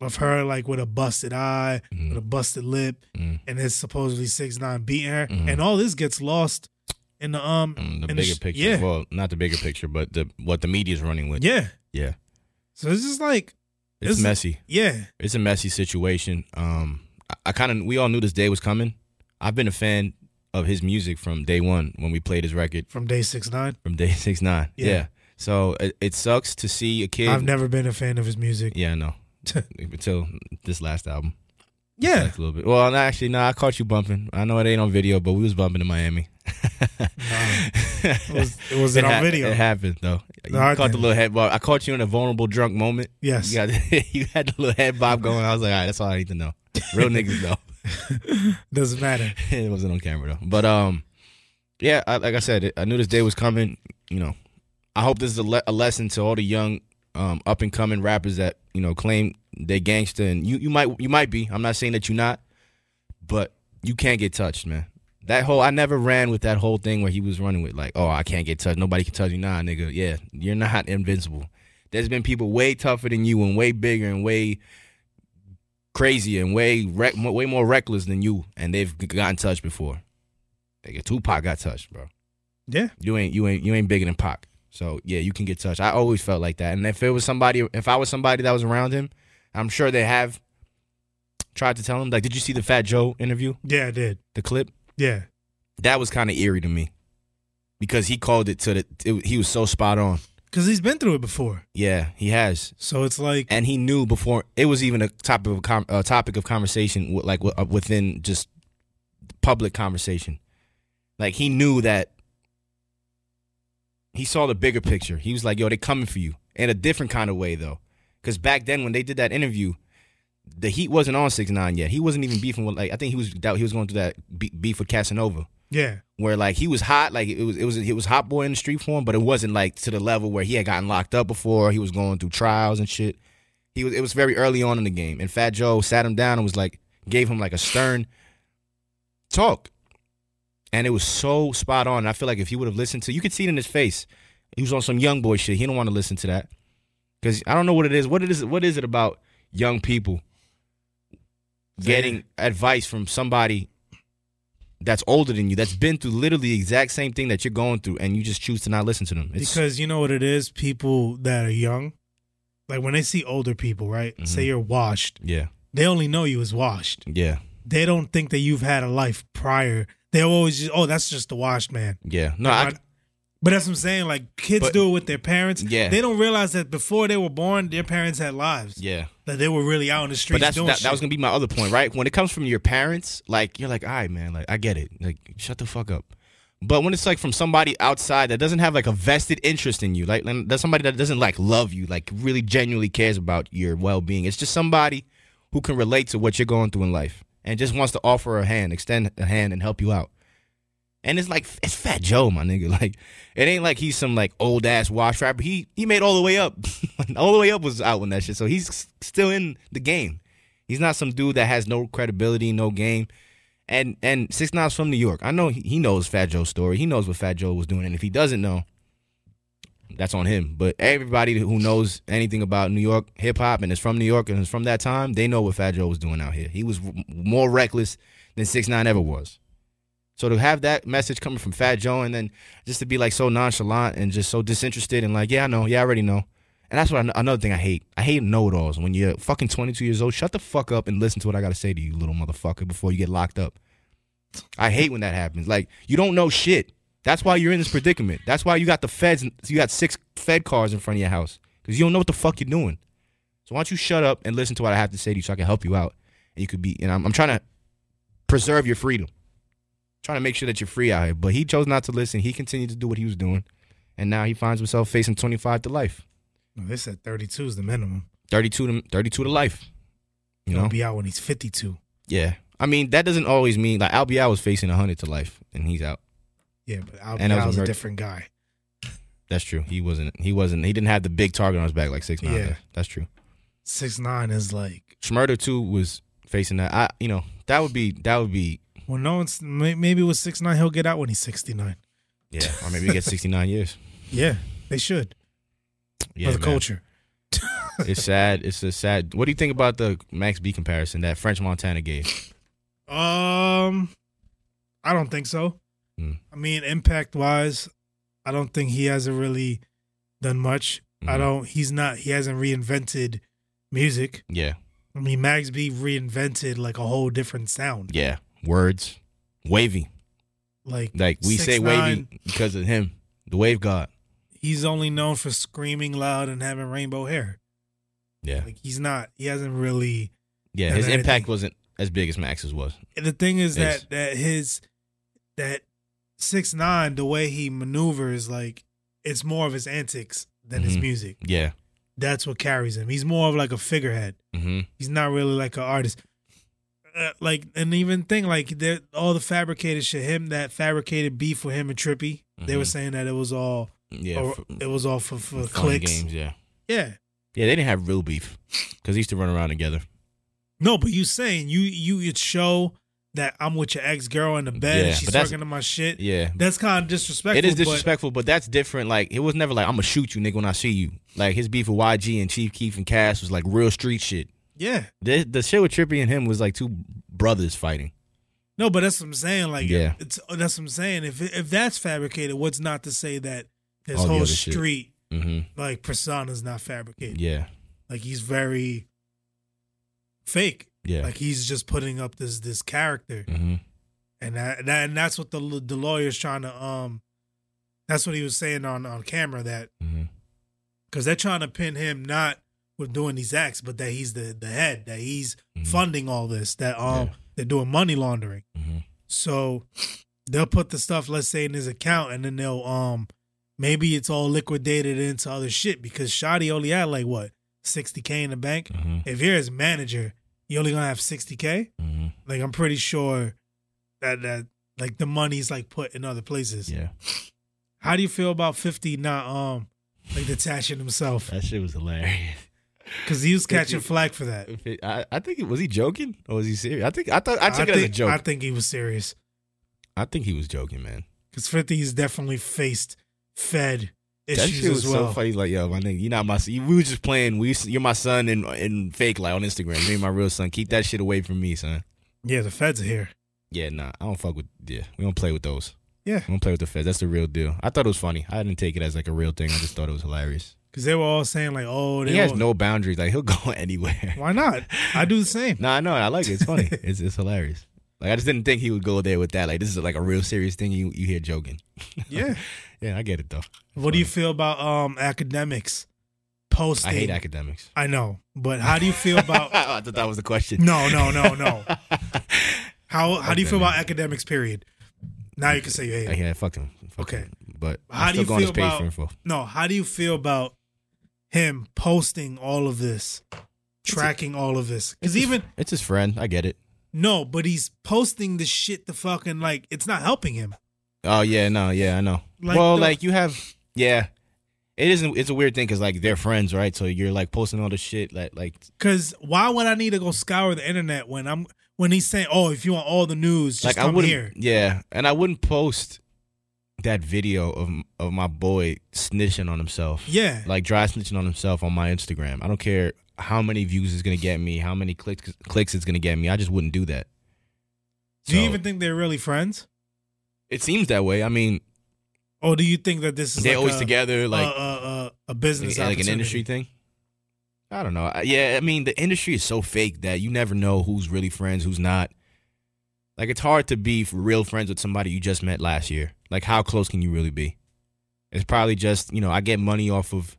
of her like with a busted eye, mm-hmm. with a busted lip, mm-hmm. and it's supposedly six nine beating her, mm-hmm. and all this gets lost. In the um, mm, the in bigger the sh- picture. Yeah. Well, not the bigger picture, but the what the media's running with. Yeah, yeah. So it's just like it's, it's messy. Yeah, it's a messy situation. Um, I, I kind of we all knew this day was coming. I've been a fan of his music from day one when we played his record. From day six nine? From day six nine, yeah. yeah. So it, it sucks to see a kid. I've never been a fan of his music. Yeah, I know. Until this last album. Yeah. A little bit. Well, actually, no, nah, I caught you bumping. I know it ain't on video, but we was bumping in Miami. No. It was, it was it it on ha- video. It happened, though. You no, caught the little head bob. I caught you in a vulnerable, drunk moment. Yes. You, got, you had the little head bob going. I was like, all right, that's all I need to know. Real niggas, though. Doesn't matter. It wasn't on camera though. But um, yeah, I, like I said, I knew this day was coming. You know, I hope this is a, le- a lesson to all the young, um, up and coming rappers that you know claim they gangster. And you, you might you might be. I'm not saying that you're not, but you can't get touched, man. That whole I never ran with that whole thing where he was running with like, oh, I can't get touched. Nobody can touch you, nah, nigga. Yeah, you're not invincible. There's been people way tougher than you and way bigger and way. Crazy and way rec- way more reckless than you, and they've gotten touched before. Like Tupac got touched, bro. Yeah, you ain't you ain't you ain't bigger than Pac. So yeah, you can get touched. I always felt like that, and if it was somebody, if I was somebody that was around him, I'm sure they have tried to tell him. Like, did you see the Fat Joe interview? Yeah, I did. The clip. Yeah, that was kind of eerie to me because he called it to the. It, he was so spot on. Because he's been through it before. Yeah, he has. So it's like... And he knew before... It was even a topic of, com- a topic of conversation, with, like w- within just public conversation. Like, he knew that... He saw the bigger picture. He was like, yo, they coming for you. In a different kind of way, though. Because back then, when they did that interview, the heat wasn't on six nine yet. He wasn't even beefing with... like I think he was he was going through that be- beef with Casanova. Yeah, where like he was hot, like it was it was it was hot boy in the street for him, but it wasn't like to the level where he had gotten locked up before. He was going through trials and shit. He was it was very early on in the game, and Fat Joe sat him down and was like gave him like a stern talk, and it was so spot on. And I feel like if he would have listened to, you could see it in his face. He was on some young boy shit. He don't want to listen to that because I don't know what it is. What it is? What is it about young people getting yeah. advice from somebody? That's older than you, that's been through literally the exact same thing that you're going through, and you just choose to not listen to them. It's... Because you know what it is? People that are young, like when they see older people, right? Mm-hmm. Say you're washed. Yeah. They only know you as washed. Yeah. They don't think that you've had a life prior. They always just, oh, that's just the washed man. Yeah. No, I... I... But that's what I'm saying. Like, kids but, do it with their parents. Yeah. They don't realize that before they were born, their parents had lives. Yeah. That they were really out in the streets but that's, doing that, shit. That was going to be my other point, right? When it comes from your parents, like, you're like, all right, man, like, I get it. Like, shut the fuck up. But when it's, like, from somebody outside that doesn't have, like, a vested interest in you, like, that's somebody that doesn't, like, love you, like, really genuinely cares about your well-being. It's just somebody who can relate to what you're going through in life and just wants to offer a hand, extend a hand, and help you out. And it's like, it's Fat Joe, my nigga. Like, it ain't like he's some, like, old-ass wash rapper. He he made All the Way Up. All the Way Up was out when that shit. So he's still in the game. He's not some dude that has no credibility, no game. And and 6ix9ine's from New York. I know he, he knows Fat Joe's story. He knows what Fat Joe was doing. And if he doesn't know, that's on him. But everybody who knows anything about New York hip-hop and is from New York and is from that time, they know what Fat Joe was doing out here. He was more reckless than 6ix9ine ever was. So to have that message coming from Fat Joe and then just to be, like, so nonchalant and just so disinterested and, like, yeah, I know. Yeah, I already know. And that's what I, another thing I hate. I hate know-it-alls. When you're fucking twenty-two years old, shut the fuck up and listen to what I got to say to you, little motherfucker, before you get locked up. I hate when that happens. Like, you don't know shit. That's why you're in this predicament. That's why you got the feds. You got six fed cars in front of your house because you don't know what the fuck you're doing. So why don't you shut up and listen to what I have to say to you so I can help you out. And you could be, and I'm, I'm trying to preserve your freedom. Trying to make sure that you're free out here. But he chose not to listen. He continued to do what he was doing. And now he finds himself facing twenty-five to life. Well, they said thirty-two is the minimum. thirty-two to, thirty-two to life. You He'll know? Be out when he's fifty-two. Yeah. I mean, that doesn't always mean... Like, Al B I was facing one hundred to life, and he's out. Yeah, but Al B I was a different guy. That's true. He wasn't... He wasn't. He didn't have the big target on his back like 6ix9ine. Yeah. There. That's true. 6ix9ine is like... Shmurda, too, was facing that. I, you know, that would be... That would be... Well, no, it's, maybe with six nine he'll get out when he's sixty-nine. Yeah, or maybe he gets sixty-nine years. Yeah, they should. Yeah, for the man. Culture. It's sad. It's a sad. What do you think about the Max B comparison that French Montana gave? Um, I don't think so. Mm. I mean, impact-wise, I don't think he hasn't really done much. Mm-hmm. I don't. He's not. He hasn't reinvented music. Yeah. I mean, Max B reinvented like a whole different sound. Yeah. Words, wavy. Like like we say wavy because of him, the wave god. He's only known for screaming loud and having rainbow hair. Yeah. Like he's not. He hasn't really. Yeah. His anything. Impact wasn't as big as Max's was. The thing is that is. that his that. six nine, the way he maneuvers, like it's more of his antics than mm-hmm. his music. Yeah, that's what carries him. He's more of like a figurehead. Mm-hmm. He's not really like an artist. Uh, like and even thing like all the fabricated shit. Him that fabricated beef for him and Trippy. Mm-hmm. They were saying that it was all. Yeah, or, for, it was all for, for clicks. Games, yeah, yeah, yeah. They didn't have real beef because they used to run around together. No, but you saying you you you'd show. That I'm with your ex-girl in the bed yeah, and she's talking to my shit. Yeah. That's kind of disrespectful. It is disrespectful, but, but that's different. Like, it was never like, I'm going to shoot you, nigga, when I see you. Like, his beef with Y G and Chief Keef and Cass was like real street shit. Yeah. The, the shit with Trippie and him was like two brothers fighting. No, but that's what I'm saying. Like, yeah. it's, that's what I'm saying. If if that's fabricated, what's not to say that this all whole street, mm-hmm. like, persona's not fabricated? Yeah. Like, he's very fake. Yeah, like he's just putting up this this character, mm-hmm. and that, that and that's what the the lawyer's trying to um, that's what he was saying on, on camera that, because mm-hmm. they're trying to pin him not with doing these acts, but that he's the, the head, that he's mm-hmm. funding all this, that um yeah. they're doing money laundering, mm-hmm. so they'll put the stuff, let's say, in his account, and then they'll um maybe it's all liquidated into other shit because Shotty only had like what sixty K in the bank. Mm-hmm. If you're his manager. You only gonna have sixty K? Mm-hmm. Like, I'm pretty sure that, that like the money's like put in other places. Yeah. How do you feel about fifty not um like detaching himself? That shit was hilarious. Cause he was catching flack for that. I, I think was he joking or was he serious? I think I thought I took I it think, as a joke. I think he was serious. I think he was joking, man. Cause fifty's definitely faced fed. That shit was well. So funny. Like, yo, my nigga, you're not my son. We were just playing. We, you're my son and and fake, like, on Instagram. Me and my real son. Keep that shit away from me, son. Yeah, the feds are here. Yeah, nah. I don't fuck with, yeah. We don't play with those. Yeah. We don't play with the feds. That's the real deal. I thought it was funny. I didn't take it as, like, a real thing. I just thought it was hilarious. Because they were all saying, like, oh. They he has all... no boundaries. Like, he'll go anywhere. Why not? I do the same. Nah, I know. I like it. It's funny. it's it's hilarious. Like, I just didn't think he would go there with that. Like, this is, like, a real serious thing you, you hear joking. Yeah. Yeah, I get it, though. It's what funny. Do you feel about um, academics posting? I hate academics. I know. But how do you feel about... I thought that was the question. No, no, no, no. how how do you feel about academics, period? Now you can say you hate it. Yeah, fuck him. Fuck okay. Him. But how I'm do still you going feel to page about, for info. No, how do you feel about him posting all of this, tracking a, all of this? Because even... His, it's his friend. I get it. No, but he's posting the shit to fucking, like, it's not helping him. Oh, yeah, no, yeah, I know. Like well, the, like, you have, yeah. It isn't, it's a weird thing because, like, they're friends, right? So you're, like, posting all this shit. Like, like. Because why would I need to go scour the internet when I'm, when he's saying, oh, if you want all the news, just like, come I here. Yeah, and I wouldn't post that video of of my boy snitching on himself. Yeah. Like, dry snitching on himself on my Instagram. I don't care how many views it's going to get me, how many clicks clicks it's going to get me. I just wouldn't do that. Do so, you even think they're really friends? It seems that way. I mean. Or do you think that this is they're like always a, together, like a, a, a business like, like an industry thing? I don't know. Yeah, I mean, the industry is so fake that you never know who's really friends, who's not. Like, it's hard to be real friends with somebody you just met last year. Like, how close can you really be? It's probably just, you know, I get money off of,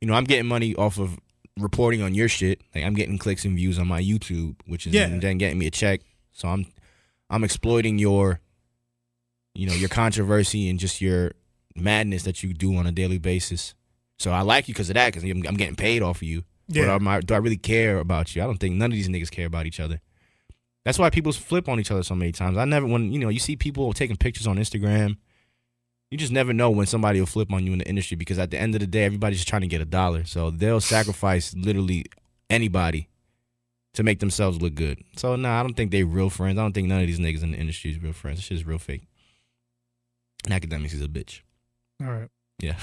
you know, I'm getting money off of reporting on your shit. Like, I'm getting clicks and views on my YouTube, which is yeah. then getting me a check. So I'm I'm exploiting your, you know, your controversy and just your madness that you do on a daily basis. So I like you because of that, because I'm, I'm getting paid off of you. Yeah. But am I, do I really care about you? I don't think none of these niggas care about each other. That's why people flip on each other so many times. I never, when, you know, you see people taking pictures on Instagram, you just never know when somebody will flip on you in the industry, because at the end of the day, everybody's just trying to get a dollar. So they'll sacrifice literally anybody to make themselves look good. So, nah, I don't think they real friends. I don't think none of these niggas in the industry is real friends. This shit is real fake. And academics is a bitch. All right. Yeah.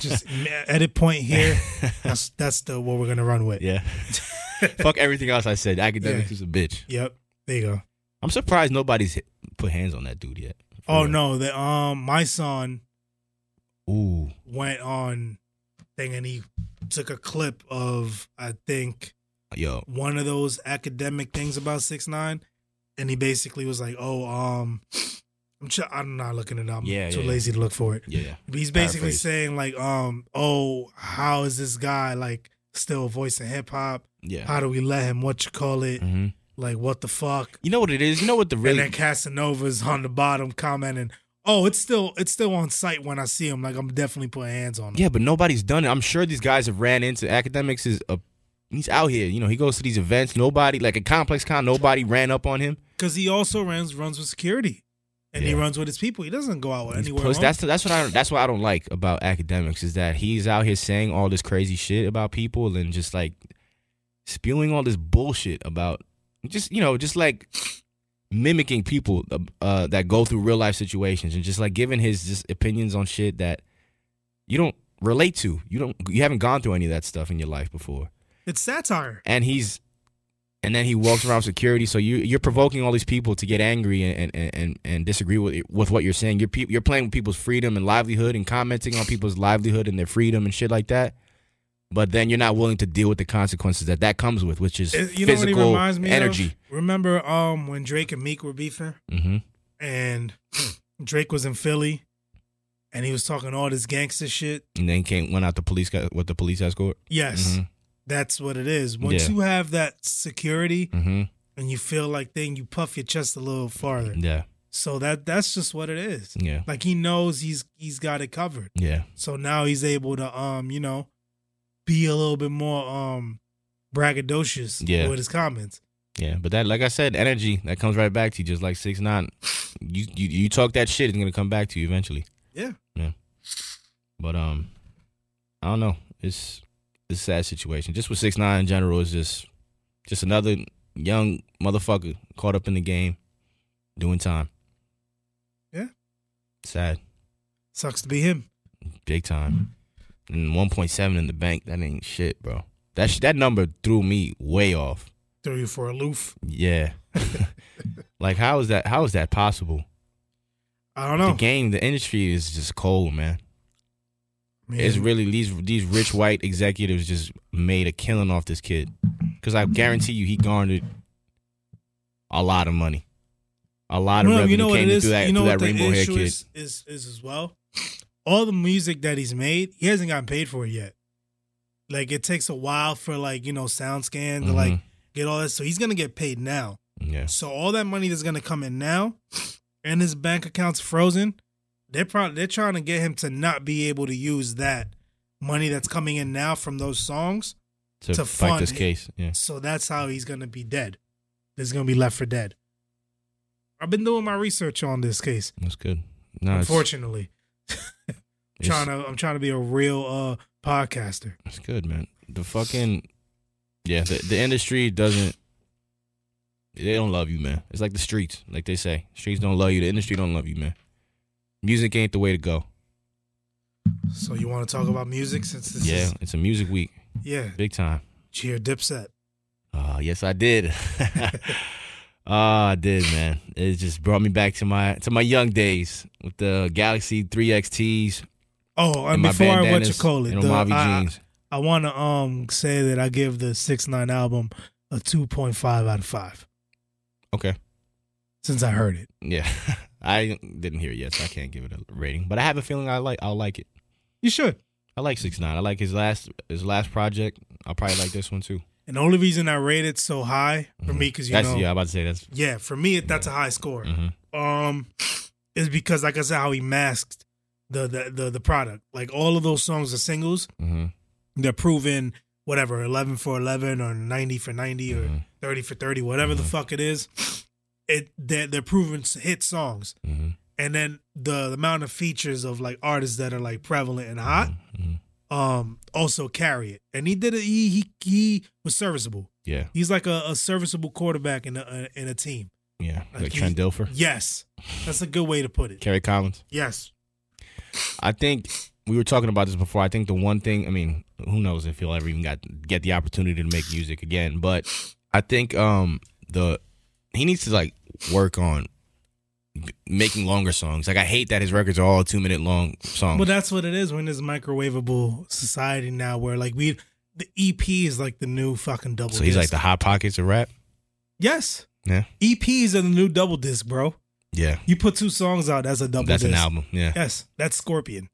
Just edit point here. That's that's the what we're going to run with. Yeah. Fuck everything else I said. Academics yeah. is a bitch. Yep. There you go. I'm surprised nobody's hit, put hands on that dude yet. Oh, real. No. The, um, my son Ooh. went on thing, and he took a clip of, I think, yo, one of those academic things about 6ix9ine, and he basically was like, "Oh, um, I'm ch- I'm not looking it up. I'm yeah, too yeah, lazy yeah. to look for it." Yeah, but he's basically saying like, "Um, oh, how is this guy like still voicing hip hop? Yeah, how do we let him? What you call it?" Mm-hmm. Like, what the fuck? You know what it is? You know what the really... And then Casanova's on the bottom commenting, oh, it's still it's still on site when I see him. Like, I'm definitely putting hands on him. Yeah, but nobody's done it. I'm sure these guys have ran into... Academics is... A, he's out here. You know, he goes to these events. Nobody... Like, a complex con, nobody ran up on him. Because he also runs runs with security. And yeah. he runs with his people. He doesn't go out he's anywhere. That's that's what I that's what I don't like about Academics, is that he's out here saying all this crazy shit about people and just, like, spewing all this bullshit about... Just, you know, just like mimicking people uh, that go through real life situations, and just like giving his just opinions on shit that you don't relate to. You don't, you haven't gone through any of that stuff in your life before. It's satire. And he's, and then he walks around security. So you, you're provoking all these people to get angry and and, and, and disagree with with what you're saying. You're pe- you're playing with people's freedom and livelihood, and commenting on people's livelihood and their freedom and shit like that. But then you're not willing to deal with the consequences that that comes with, which is you know physical what he reminds me energy. Of? Remember um, when Drake and Meek were beefing? Mm-hmm. And Drake was in Philly, and he was talking all this gangster shit. And then came went out the police with the police escort? Yes. Mm-hmm. That's what it is. Once yeah. you have that security, mm-hmm. and you feel like thing, you puff your chest a little farther. Yeah. So that that's just what it is. Yeah. Like, he knows he's he's got it covered. Yeah. So now he's able to, um, you know, be a little bit more um, braggadocious yeah. with his comments. Yeah, but that, like I said, energy, that comes right back to you, just like 6ix9ine. You you, you talk that shit, it's going to come back to you eventually. Yeah. Yeah. But, um, I don't know. It's, it's a sad situation. Just with 6ix9ine in general, it's just, just another young motherfucker caught up in the game, doing time. Yeah. Sad. Sucks to be him. Big time. Mm-hmm. And one point seven in the bank, that ain't shit, bro. That sh- that number threw me way off. Threw you for a loof? Yeah. Like, how is that How is that possible? I don't know. The game, the industry is just cold, man. man. It's really, these these rich white executives just made a killing off this kid. Because I guarantee you he garnered a lot of money. A lot of no, revenue you know came through that, you know through that rainbow hair kid. Is, is, is as well? All the music that he's made, he hasn't gotten paid for it yet. Like, it takes a while for, like, you know, SoundScan to, mm-hmm. like, get all that. So he's going to get paid now. Yeah. So all that money that's going to come in now, and his bank account's frozen, they're, pro- they're trying to get him to not be able to use that money that's coming in now from those songs to, to fund this case. Yeah. So that's how he's going to be dead. He's going to be left for dead. I've been doing my research on this case. That's good. No, Unfortunately. trying to, I'm trying to be a real uh, podcaster. That's good, man. The fucking yeah, the, the industry doesn't. They don't love you, man. It's like the streets, like they say, streets don't love you. The industry don't love you, man. Music ain't the way to go. So you want to talk about music since this? Yeah, is, it's a music week. Yeah, big time. Did you hear Dipset? Uh yes, I did. Ah, oh, I did, man. It just brought me back to my to my young days with the Galaxy three X Ts. Oh, and, and before I what you call it, the, I, jeans. I, I want to um say that I give the 6ix9ine album a two point five out of five. Okay. Since I heard it, yeah, I didn't hear it yet, so I can't give it a rating. But I have a feeling I like I'll like it. You should. I like 6ix9ine. I like his last his last project. I'll probably like this one too. And the only reason I rate it so high for mm-hmm. me, because you that's, know, yeah, I'm about to say that's yeah, for me it, that's yeah. a high score. Mm-hmm. Um, is because like I said, how he masked the the the, the product. Like all of those songs are singles. Mm-hmm. They're proven whatever eleven for eleven or ninety for ninety mm-hmm. or thirty for thirty, whatever mm-hmm. the fuck it is. It they're, they're proven hit songs, mm-hmm. and then the, the amount of features of like artists that are like prevalent and hot. Mm-hmm. Um, also carry it, and he did it. He he he was serviceable. Yeah, he's like a, a serviceable quarterback in a, a in a team. Yeah, like, like Trent Dilfer. Yes, that's a good way to put it. Kerry Collins. Yes, I think we were talking about this before. I think the one thing, I mean, who knows if he'll ever even got get the opportunity to make music again? But I think um the he needs to like work on making longer songs. Like, I hate that his records are all two minute long songs. Well, that's what it is. We're in this microwavable society now where, like, we the E P is like the new fucking double. So disc. He's like the Hot Pockets of rap. Yes. Yeah. E Ps are the new double disc, bro. Yeah. You put two songs out, that's a double that's disc. That's an album. Yeah. Yes. That's Scorpion.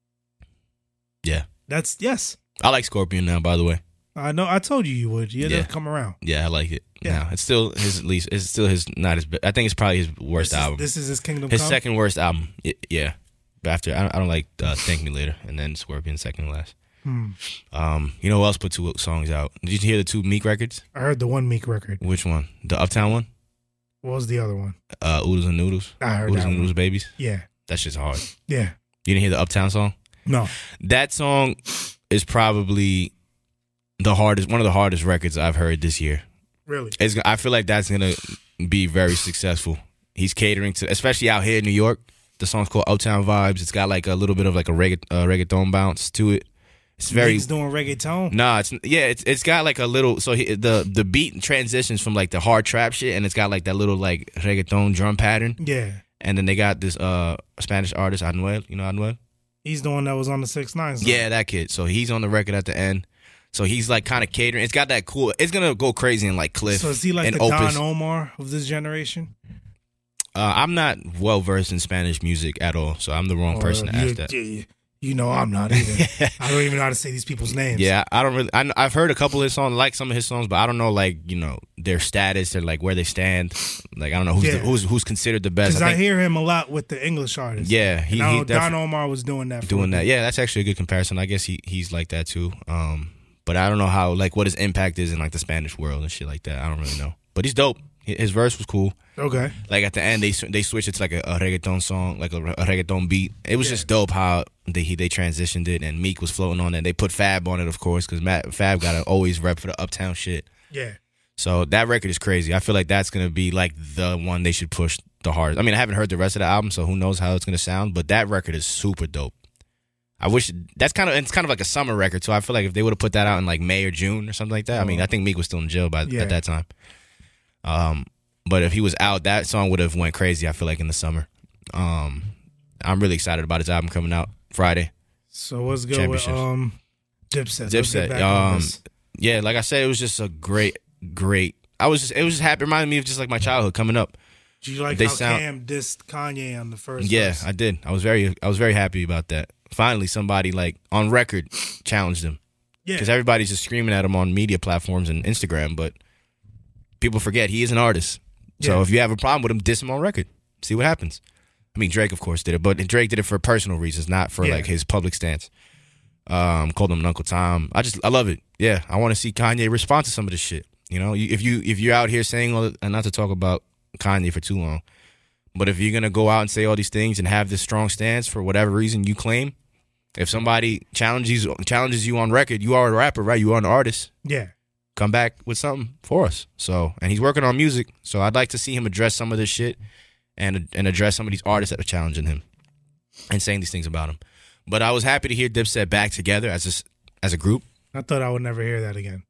Yeah. That's yes. I like Scorpion now, by the way. I know. I told you you would. You had yeah. to come around. Yeah, I like it. Yeah, now. It's still his at least. It's still his not his. I think it's probably his worst this is, album. This is his Kingdom. His Come? Second worst album. It, yeah, after I don't, I don't like uh, Thank Me Later, and then Scorpion second last. Hmm. Um, you know who else put two songs out? Did you hear the two Meek records? I heard the one Meek record. Which one? The Uptown one. What was the other one? Uh, Oodles and Noodles. I heard Oodles that and one. Noodles Babies. Yeah, that shit's hard. Yeah. You didn't hear the Uptown song? No. That song is probably the hardest, one of the hardest records I've heard this year. Really? It's, I feel like that's going to be very successful. He's catering to, especially out here in New York. The song's called Uptown Vibes. It's got like a little bit of like a regga, uh, reggaeton bounce to it. It's very. He's doing reggaeton? Nah, it's, yeah, it's it's got like a little, so he, the, the beat transitions from like the hard trap shit, and it's got like that little like reggaeton drum pattern. Yeah. And then they got this uh, Spanish artist, Anuel. You know Anuel? He's the one that was on the six nine. So. Yeah, that kid. So he's on the record at the end. So he's like kind of catering. It's got that cool. It's gonna go crazy in like Cliff. So is he like the Opus. Don Omar of this generation? Uh, I'm not well versed in Spanish music at all, so I'm the wrong oh, person to ask that. You, you know, I'm not either. I don't even know how to say these people's names. Yeah, I don't really. I, I've heard a couple of his songs, like some of his songs, but I don't know, like, you know, their status or like where they stand. Like, I don't know who's yeah. the, who's who's considered the best. Because I, I hear him a lot with the English artists. Yeah, he, he Don Omar was doing that. For doing me. That. Yeah, that's actually a good comparison. I guess he he's like that too. Um, But I don't know how, like, what his impact is in, like, the Spanish world and shit like that. I don't really know. But he's dope. His verse was cool. Okay. Like, at the end, they they switched it to, like, a, a reggaeton song, like a, a reggaeton beat. It was yeah. just dope how they he, they transitioned it, and Meek was floating on it. They put Fab on it, of course, because Fab got to always rep for the Uptown shit. Yeah. So that record is crazy. I feel like that's going to be, like, the one they should push the hardest. I mean, I haven't heard the rest of the album, so who knows how it's going to sound, but that record is super dope. I wish that's kind of it's kind of like a summer record, so I feel like if they would have put that out in like May or June or something like that, I mean, I think Meek was still in jail by yeah. at that time. Um, but if he was out, that song would have went crazy. I feel like in the summer. Um, I'm really excited about his album coming out Friday. So what's good with um, Dipset? Dipset. Um, yeah, like I said, it was just a great, great. I was just it was just happy. It reminded me of just like my childhood coming up. Do you like they how sound, Cam dissed Kanye on the first? Yeah, verse? I did. I was very I was very happy about that. Finally, somebody like on record challenged him. Yeah. Because everybody's just screaming at him on media platforms and Instagram, but people forget he is an artist. So yeah. if you have a problem with him, diss him on record. See what happens. I mean, Drake, of course, did it, but Drake did it for personal reasons, not for yeah. like his public stance. Um, called him Uncle Tom. I just, I love it. Yeah. I want to see Kanye respond to some of this shit. You know, if, you, if you're out here saying, all the, and not to talk about Kanye for too long, but if you're going to go out and say all these things and have this strong stance for whatever reason you claim, if somebody challenges challenges you on record, you are a rapper, right? You are an artist. Yeah. Come back with something for us. So, and he's working on music, so I'd like to see him address some of this shit and and address some of these artists that are challenging him and saying these things about him. But I was happy to hear Dipset back together as a, as a group. I thought I would never hear that again.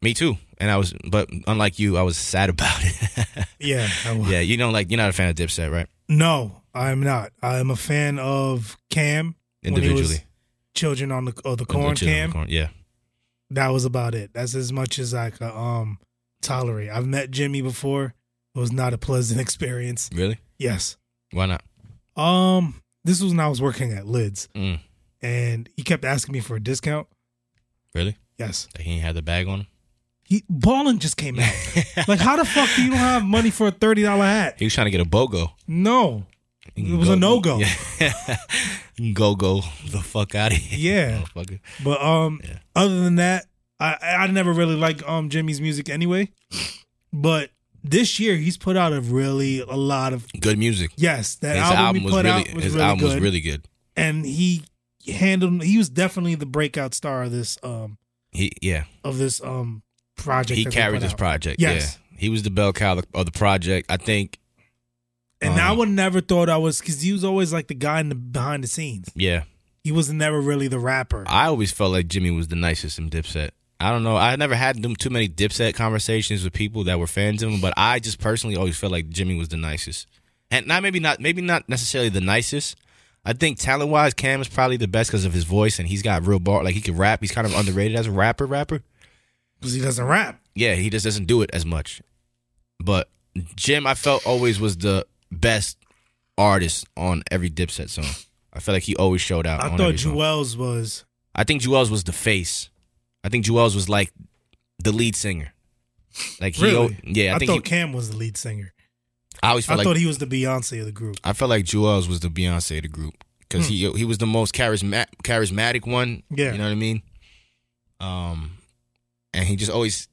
Me too. And I was, but unlike you, I was sad about it. yeah. I was. Yeah, you don't like, you're not a fan of Dipset, right? No, I'm not. I'm a fan of Cam. Individually, Children on the or the Corn Cam. The corn, yeah, that was about it. That's as much as I could um, tolerate. I've met Jimmy before. It was not a pleasant experience. Really? Yes. Why not? Um, this was when I was working at Lids, mm. and he kept asking me for a discount. Really? Yes. Like he ain't had the bag on him. He Ballin just came out. Like, how the fuck do you don't have money for a thirty dollar hat? He was trying to get a BOGO. No. It was go, a no-go. Yeah. Go-go the fuck out of here. Yeah. But um, yeah. other than that, I I never really liked um, Jimmy's music anyway. But this year, he's put out a really, a lot of... good music. Yes. That his album, album he put really, out was his really album good. was really good. And he handled... He was definitely the breakout star of this... Um, he Yeah. Of this um project. He carried this out. project. Yes. Yeah. He was the bell cow of the project. I think... And um, I would never thought I was, because he was always like the guy in the behind the scenes. Yeah. He was never really the rapper. I always felt like Jimmy was the nicest in Dipset. I don't know. I never had them too many Dipset conversations with people that were fans of him, but I just personally always felt like Jimmy was the nicest. and not maybe not maybe not necessarily the nicest. I think talent wise, Cam is probably the best because of his voice, and he's got real bar. Like he can rap. He's kind of underrated as a rapper. Rapper because he doesn't rap. Yeah, he just doesn't do it as much. But Jim, I felt always was the best artist on every Dipset song. I felt like he always showed out. I on thought Juelz was. I think Juelz was the face. I think Juelz was like the lead singer. Like he, really? yeah. I, I think thought he, Cam was the lead singer. I always felt I like, thought he was the Beyonce of the group. I felt like Juelz was the Beyonce of the group because hmm. he he was the most charisma- charismatic one. Yeah, you know what I mean. Um, and he just always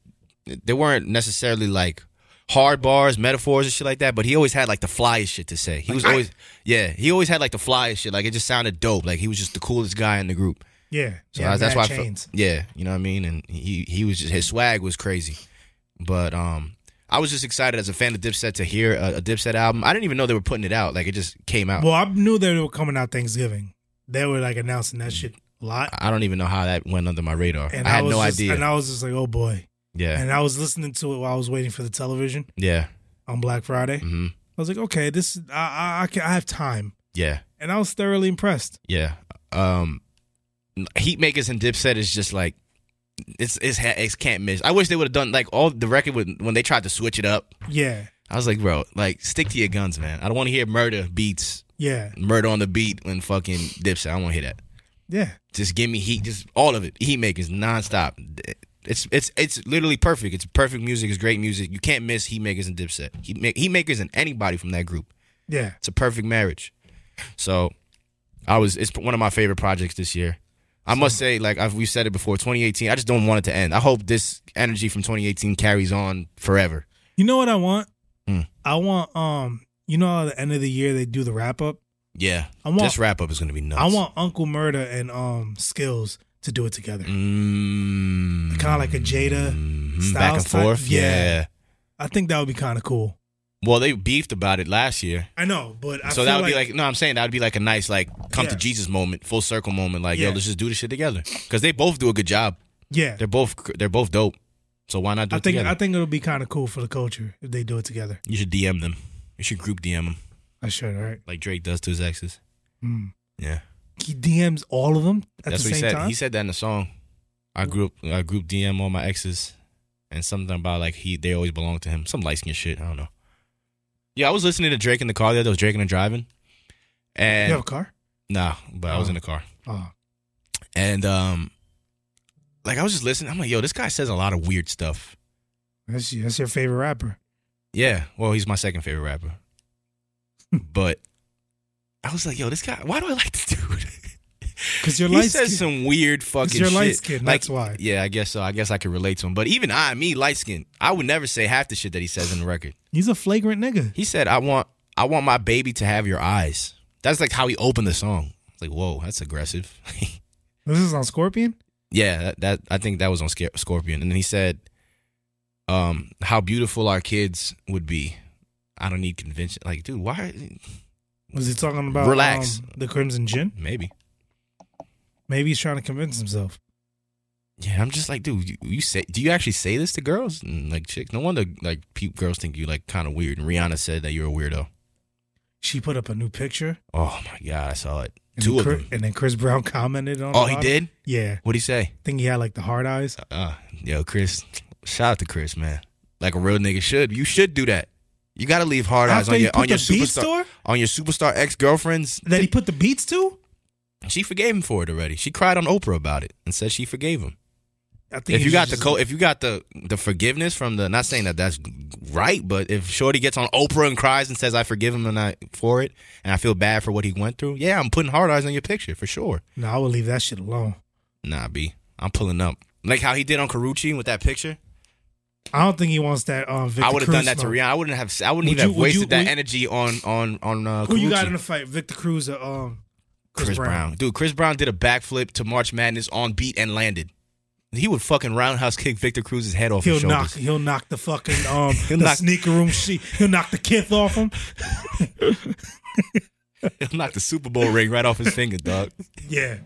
they weren't necessarily like hard bars, metaphors, and shit like that. But he always had like the flyest shit to say. He like, was always I, yeah. He always had like the flyest shit. Like it just sounded dope. Like he was just the coolest guy in the group. Yeah, so yeah, I, that's why I felt, yeah, you know what I mean. And he he was just his swag was crazy. But um, I was just excited as a fan of Dipset to hear a, a Dipset album. I didn't even know they were putting it out. Like, it just came out. Well, I knew they were coming out Thanksgiving. They were, like, announcing that shit a lot. I don't even know how that went under my radar. And I had I no just, idea. And I was just like, oh, boy. Yeah. And I was listening to it while I was waiting for the television. Yeah. On Black Friday. Mm-hmm. I was like, okay, this I I, can, I have time. Yeah. And I was thoroughly impressed. Yeah. Um, Heatmakers and Dipset is just, like, It's, it's it's can't miss. I wish they would have done like all the record would, when they tried to switch it up. Yeah, I was like, bro, like stick to your guns, man. I don't want to hear murder beats. Yeah, murder on the beat when fucking Dipset. I don't want to hear that. Yeah, just give me heat, just all of it. Heatmakers nonstop. It's it's it's literally perfect. It's perfect music. It's great music. You can't miss Heatmakers and Dipset. Heatmakers and anybody from that group. Yeah, it's a perfect marriage. So, I was it's one of my favorite projects this year. I must say, like I've, we've said it before, twenty eighteen, I just don't want it to end. I hope this energy from twenty eighteen carries on forever. You know what I want? Mm. I want, um, you know how at the end of the year they do the wrap-up? Yeah. I want, this wrap-up is going to be nuts. I want Uncle Murda and um, Skills to do it together. Mm-hmm. Kind of like a Jada mm-hmm. Styles back and forth? Yeah. yeah. I think that would be kind of cool. Well, they beefed about it last year. I know, but I so feel that would like, be like no, I'm saying that would be like a nice like come yeah. to Jesus moment, full circle moment. Like yeah. yo, let's just do this shit together because they both do a good job. Yeah, they're both they're both dope. So why not do I it think, together? I think it'll be kind of cool for the culture if they do it together. You should D M them. You should group D M them. I should, right? Like Drake does to his exes. Mm. Yeah, he D Ms all of them at That's the what same he said. time. He said that in the song. I group I group D M all my exes and something about like he they always belong to him. Some light skin shit. I don't know. Yeah, I was listening to Drake in the car the other day. I was drinking and driving. And you have a car? Nah, but oh. I was in the car. Oh. And, um, like, I was just listening. I'm like, yo, this guy says a lot of weird stuff. That's, that's your favorite rapper. Yeah. Well, he's my second favorite rapper. But I was like, yo, this guy, why do I like this dude? Because you're light He says skin. some weird fucking shit. You're light skinned, like, that's why. Yeah, I guess so. I guess I could relate to him. But even I, me, light skinned, I would never say half the shit that he says in the record. He's a flagrant nigga. He said, I want I want my baby to have your eyes. That's like how he opened the song. It's like, whoa, that's aggressive. This is on Scorpion? Yeah, that, that I think that was on Scorpion. And then he said, um, how beautiful our kids would be. I don't need convention. Like, dude, why? Was he talking about Relax. Um, the Crimson Gin? Maybe. Maybe he's trying to convince himself. Yeah, I'm just like, dude, you, you say, do you actually say this to girls? And like, chicks, no wonder like pe- girls think you like kind of weird. And Rihanna said that you're a weirdo. She put up a new picture. Oh my god, I saw it. And Two of Chris, them. And then Chris Brown commented on. Oh, he did. Yeah. What'd he say? I think he had like the hard eyes. Uh, uh, yo, Chris, shout out to Chris, man. Like a real nigga should. You should do that. You gotta leave hard eyes on your on your superstar on your superstar ex girlfriends that he put the beats to. She forgave him for it already. She cried on Oprah about it and said she forgave him. I think if you got the co- if you got the the forgiveness from the, not saying that that's right, but if Shorty gets on Oprah and cries and says I forgive him and I for it and I feel bad for what he went through, yeah, I'm putting hard eyes on your picture for sure. No, I would leave that shit alone. Nah, B, I'm pulling up like how he did on Carucci with that picture. I don't think he wants that. Um, Victor I would have done that to Rihanna. I wouldn't have. I wouldn't would even you, have wasted you, that you, energy on on on. Uh, who Carucci. You got in the fight, Victor Cruz or um? Chris, Chris Brown. Brown. Dude, Chris Brown did a backflip to March Madness on beat and landed. He would fucking roundhouse kick Victor Cruz's head off he'll his shoulders. Knock, he'll knock the fucking um, the knock, sneaker room sheet. He'll knock the kith off him. He'll knock the Super Bowl ring right off his finger, dog. Yeah.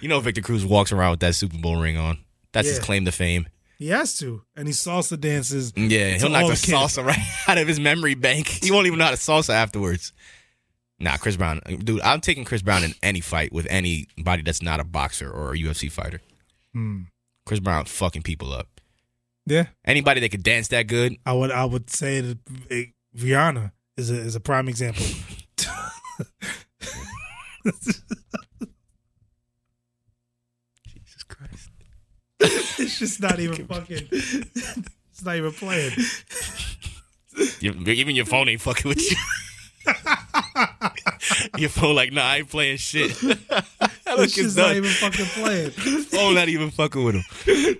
You know Victor Cruz walks around with that Super Bowl ring on. That's yeah. his claim to fame. He has to. And he salsa dances. Yeah, he'll knock the salsa right out of his memory bank. He won't even know how to salsa afterwards. Nah, Chris Brown. Dude, I'm taking Chris Brown in any fight with anybody that's not a boxer or a U F C fighter. Hmm. Chris Brown fucking people up. Yeah. Anybody that could dance that good. I would I would say that it, Rihanna is a, is a prime example. Jesus Christ. It's just not even fucking... It's not even playing. Even your phone ain't fucking with you. Your phone like, nah, I ain't playing shit. It's just not even fucking playing. Oh, not even fucking with him.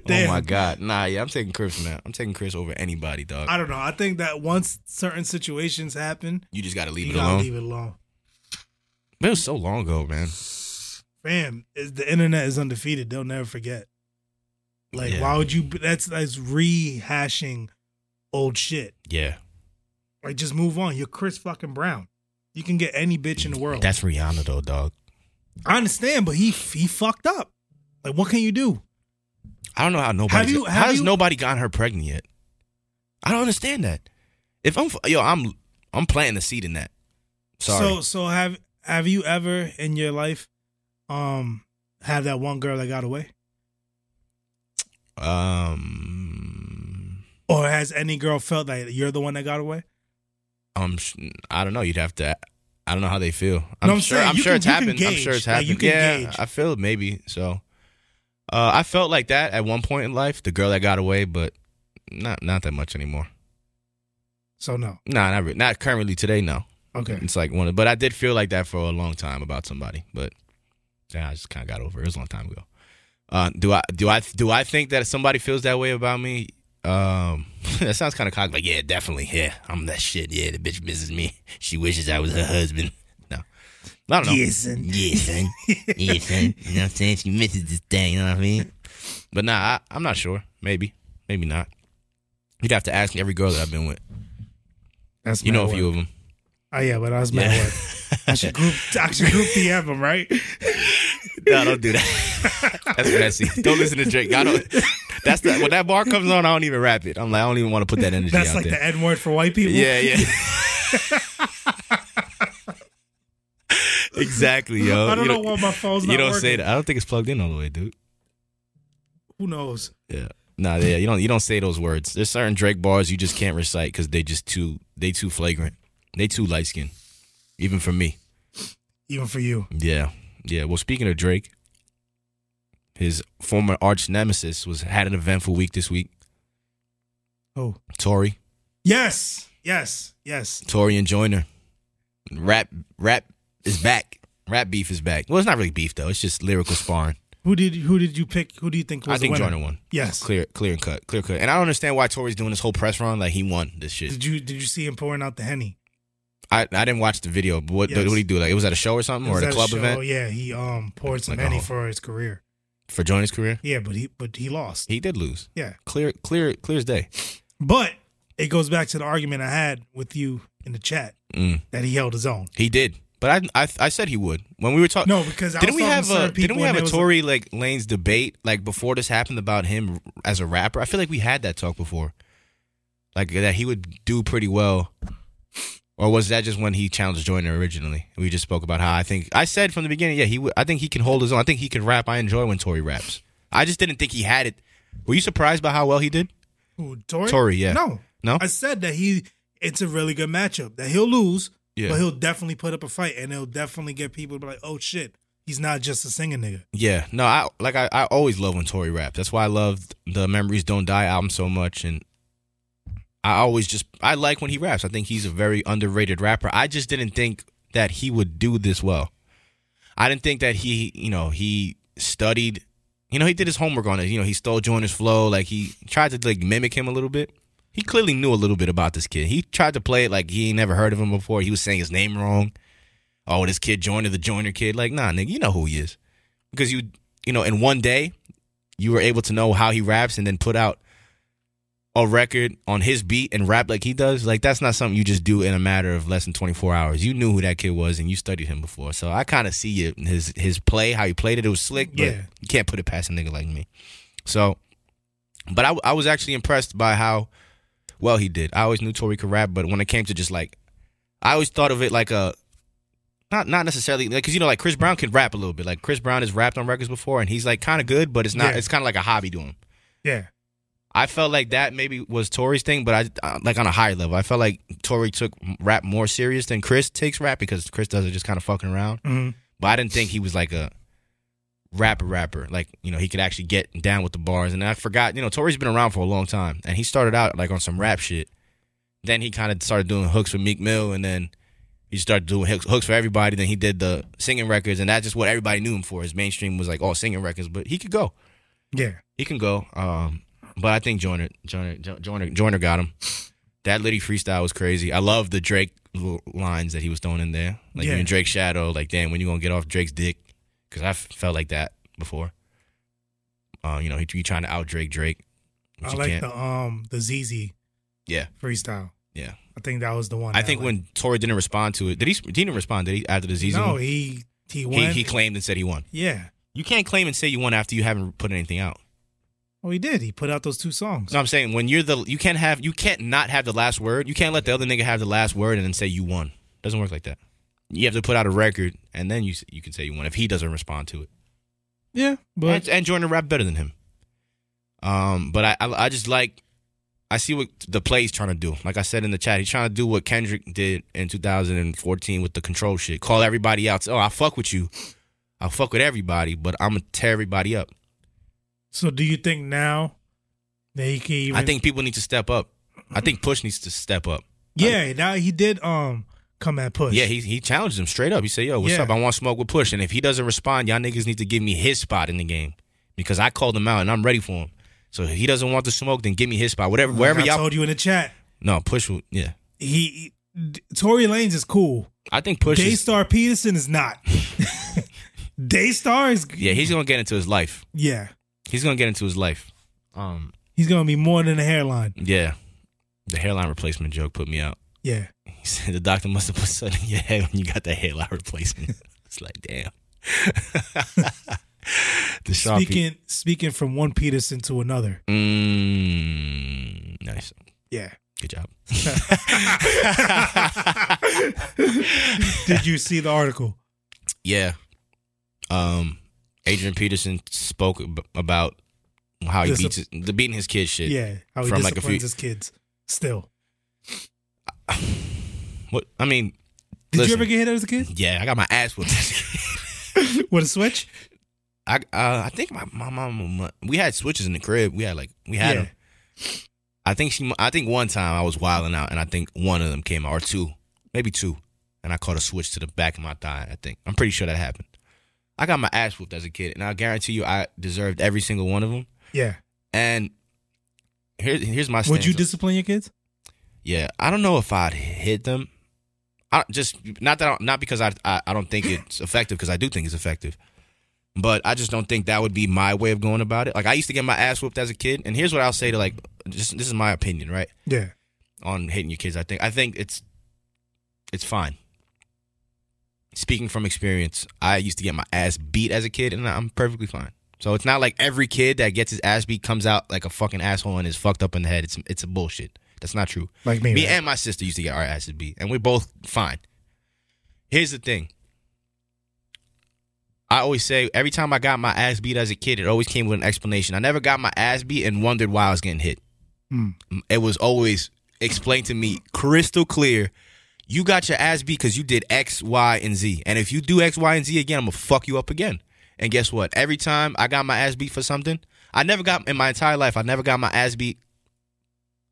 Damn. Oh my god. Nah, yeah, I'm taking Chris now. I'm taking Chris over anybody, dog. I don't know. I think that once certain situations happen, you just gotta leave it alone. You gotta leave it alone. It was so long ago, man. Man, the internet is undefeated. They'll never forget. Like, yeah. Why would you? That's that's rehashing old shit. Yeah. Like, just move on. You're Chris fucking Brown. You can get any bitch in the world. That's Rihanna, though, dog. I understand, but he he fucked up. Like, what can you do? I don't know how nobody. How, how has nobody gotten her pregnant yet? I don't understand that. If I'm yo, I'm I'm planting the seed in that. Sorry. So so have have you ever in your life, um, had that one girl that got away? Um. Or has any girl felt that you're the one that got away? Um, I don't know. You'd have to. I don't know how they feel. I'm, no, I'm sure. Saying, I'm, sure can, it's happened. I'm sure it's happened. Like, yeah, gauge. I feel maybe so. Uh, I felt like that at one point in life. The girl that got away, but not not that much anymore. So no. Nah, not really. Not currently today. No. Okay. It's like one. Of, but I did feel like that for a long time about somebody. But yeah, I just kind of got over it. It was a long time ago. Uh, do I do I do I think that if somebody feels that way about me? Um, that sounds kind of cocky. Like, yeah, definitely. Yeah, I'm that shit. Yeah, the bitch misses me. She wishes I was her husband. No, I don't know. Yeah, son. Yeah, son. Yeah, son. You know what I'm saying? She misses this thing. You know what I mean? But nah, I, I'm not sure. Maybe, maybe not. You'd have to ask every girl that I've been with. That's you know a few work. Of them. Oh yeah, but I was mad. Yeah. I should group. I should group D M them, right? No, don't do that. That's messy. Don't listen to Drake. I don't. That's the, when that bar comes on, I don't even rap it. I'm like, I don't even want to put that energy that's out like there. That's like the N word for white people. Yeah, yeah. Exactly, yo. I don't you know don't, why my phone's not You don't working. Say that. I don't think it's plugged in all the way, dude. Who knows? Yeah. Nah, yeah. You don't. You don't say those words. There's certain Drake bars you just can't recite because they just too. They too flagrant. They too light skinned. Even for me. Even for you. Yeah. Yeah. Well, speaking of Drake. His former arch nemesis was had an eventful week this week. Oh, Tory. Yes, yes, yes. Tory and Joyner. Rap, rap is back. Rap beef is back. Well, it's not really beef though. It's just lyrical sparring. Who did who did you pick? Who do you think was I the winner? I think Joyner won. Yes, clear, clear and cut, clear cut. And I don't understand why Tory's doing this whole press run. Like he won this shit. Did you did you see him pouring out the Henny? I, I didn't watch the video. But what, yes. what did he do? Like it was at a show or something, or at a club show, event. Oh yeah, he um poured some like Henny for his career. For Joyner's career? Yeah, but he but he lost. He did lose. Yeah. Clear clear clear as day. But it goes back to the argument I had with you in the chat mm. that he held his own. He did. But I I, I said he would. When we were talking No, because I didn't was we have a didn't we have a Tory a- like Lanez debate like before this happened about him as a rapper? I feel like we had that talk before. Like that he would do pretty well. Or was that just when he challenged Joyner originally? We just spoke about how I think I said from the beginning, yeah, he. W- I think he can hold his own. I think he can rap. I enjoy when Tory raps. I just didn't think he had it. Were you surprised by how well he did? Who, Tory? Tory, yeah. No, no. I said that he. It's a really good matchup. That he'll lose, yeah. But he'll definitely put up a fight, and he'll definitely get people to be like, "Oh shit, he's not just a singing nigga." Yeah, no. I like. I, I always love when Tory raps. That's why I loved the Memories Don't Die album so much, and. I always just, I like when he raps. I think he's a very underrated rapper. I just didn't think that he would do this well. I didn't think that he, you know, he studied, you know, he did his homework on it. You know, he stole Joyner's flow. Like he tried to like mimic him a little bit. He clearly knew a little bit about this kid. He tried to play it like he ain't never heard of him before. He was saying his name wrong. Oh, this kid Joyner, the Joyner kid. Like, nah, nigga, you know who he is. Because you, you know, in one day, you were able to know how he raps and then put out a record on his beat and rap like he does. Like that's not something you just do in a matter of less than twenty-four hours. You knew who that kid was and you studied him before. So I kind of see it, his his play, how he played it. It was slick, but yeah. You can't put it past a nigga like me. So But I, I was actually impressed by how well he did. I always knew Tory could rap, but when it came to just like, I always thought of it like a, not not necessarily, because like, you know, like Chris Brown can rap a little bit. Like Chris Brown has rapped on records before, and he's like kind of good, but it's not. Yeah. It's kind of like a hobby to him. Yeah. I felt like that maybe was Tory's thing, but I like on a higher level. I felt like Tory took rap more serious than Chris takes rap, because Chris does it just kind of fucking around. Mm-hmm. But I didn't think he was like a rapper rapper. Like, you know, he could actually get down with the bars. And I forgot, you know, Tory's been around for a long time, and he started out like on some rap shit. Then he kind of started doing hooks with Meek Mill, and then he started doing hooks for everybody. Then he did the singing records, and that's just what everybody knew him for. His mainstream was like all singing records, but he could go. Yeah. He can go. Um... But I think Joyner, Joyner, Joyner, Joyner got him. That Liddy freestyle was crazy. I love the Drake lines that he was throwing in there. Like, yeah. You're in Drake's shadow. Like, damn, when you going to get off Drake's dick? Because I f- felt like that before. Uh, you know, he, he trying to out-Drake Drake. I like can't. the um the Z Z yeah. freestyle. Yeah. I think that was the one. I think I when Tory didn't respond to it. Did he, he didn't respond, did he, after the Z Z No, one? he he won. He, he claimed and said he won. Yeah. You can't claim and say you won after you haven't put anything out. Oh, he did. He put out those two songs. No, I'm saying when you're the you can't have you can't not have the last word. You can't let the other nigga have the last word and then say you won. Doesn't work like that. You have to put out a record and then you you can say you won if he doesn't respond to it. Yeah, but and, and Joyner rap better than him. Um, but I, I I just like I see what the play's trying to do. Like I said in the chat, he's trying to do what Kendrick did in two thousand fourteen with the control shit. Call everybody out. Say, oh, I fuck with you. I fuck with everybody, but I'm gonna tear everybody up. So do you think now that he can even... I think people need to step up. I think Push needs to step up. Yeah, like, now he did um come at Push. Yeah, he he challenged him straight up. He said, yo, what's yeah. up? I want to smoke with Push. And if he doesn't respond, y'all niggas need to give me his spot in the game, because I called him out and I'm ready for him. So if he doesn't want to smoke, then give me his spot. Whatever, like wherever I y'all... I told you in the chat. No, Push will... Yeah. He... Tory Lanez is cool. I think Push Daystar is... Peterson is not. Daystar is... Yeah, he's going to get into his life. Yeah. He's going to get into his life. Um, He's going to be more than a hairline. Yeah. The hairline replacement joke put me out. Yeah. He said the doctor must have put something in your head when you got that hairline replacement. It's like, damn. the speaking, P- speaking from one Peterson to another. Mm, nice. Yeah. Good job. Did you see the article? Yeah. Um. Adrian Peterson spoke about how he Discipl- beats his, the beating his kids shit. Yeah, how he from disciplines like a few, his kids still. What I mean, did listen, you ever get hit as a kid? Yeah, I got my ass whipped as a kid. With a switch? I uh, I think my my mom we had switches in the crib. We had like we had yeah. them. I think she. I think one time I was wilding out, and I think one of them came out, or two, maybe two, and I caught a switch to the back of my thigh. I think I'm pretty sure that happened. I got my ass whooped as a kid, and I guarantee you I deserved every single one of them. Yeah. And here, here's my stance. Would you discipline your kids? Yeah. I don't know if I'd hit them. I just Not that I, not because I, I, I don't think it's effective, because I do think it's effective. But I just don't think that would be my way of going about it. Like, I used to get my ass whooped as a kid, and here's what I'll say to, like, just, this is my opinion, right? Yeah. On hitting your kids, I think. I think it's it's fine. Speaking from experience, I used to get my ass beat as a kid, and I'm perfectly fine. So it's not like every kid that gets his ass beat comes out like a fucking asshole and is fucked up in the head. It's it's a bullshit. That's not true. Like me, me right? and my sister used to get our asses beat, and we're both fine. Here's the thing. I always say every time I got my ass beat as a kid, it always came with an explanation. I never got my ass beat and wondered why I was getting hit. Mm. It was always explained to me crystal clear. You got your ass beat because you did X, Y, and Z. And if you do X, Y, and Z again, I'm going to fuck you up again. And guess what? Every time I got my ass beat for something, I never got, in my entire life, I never got my ass beat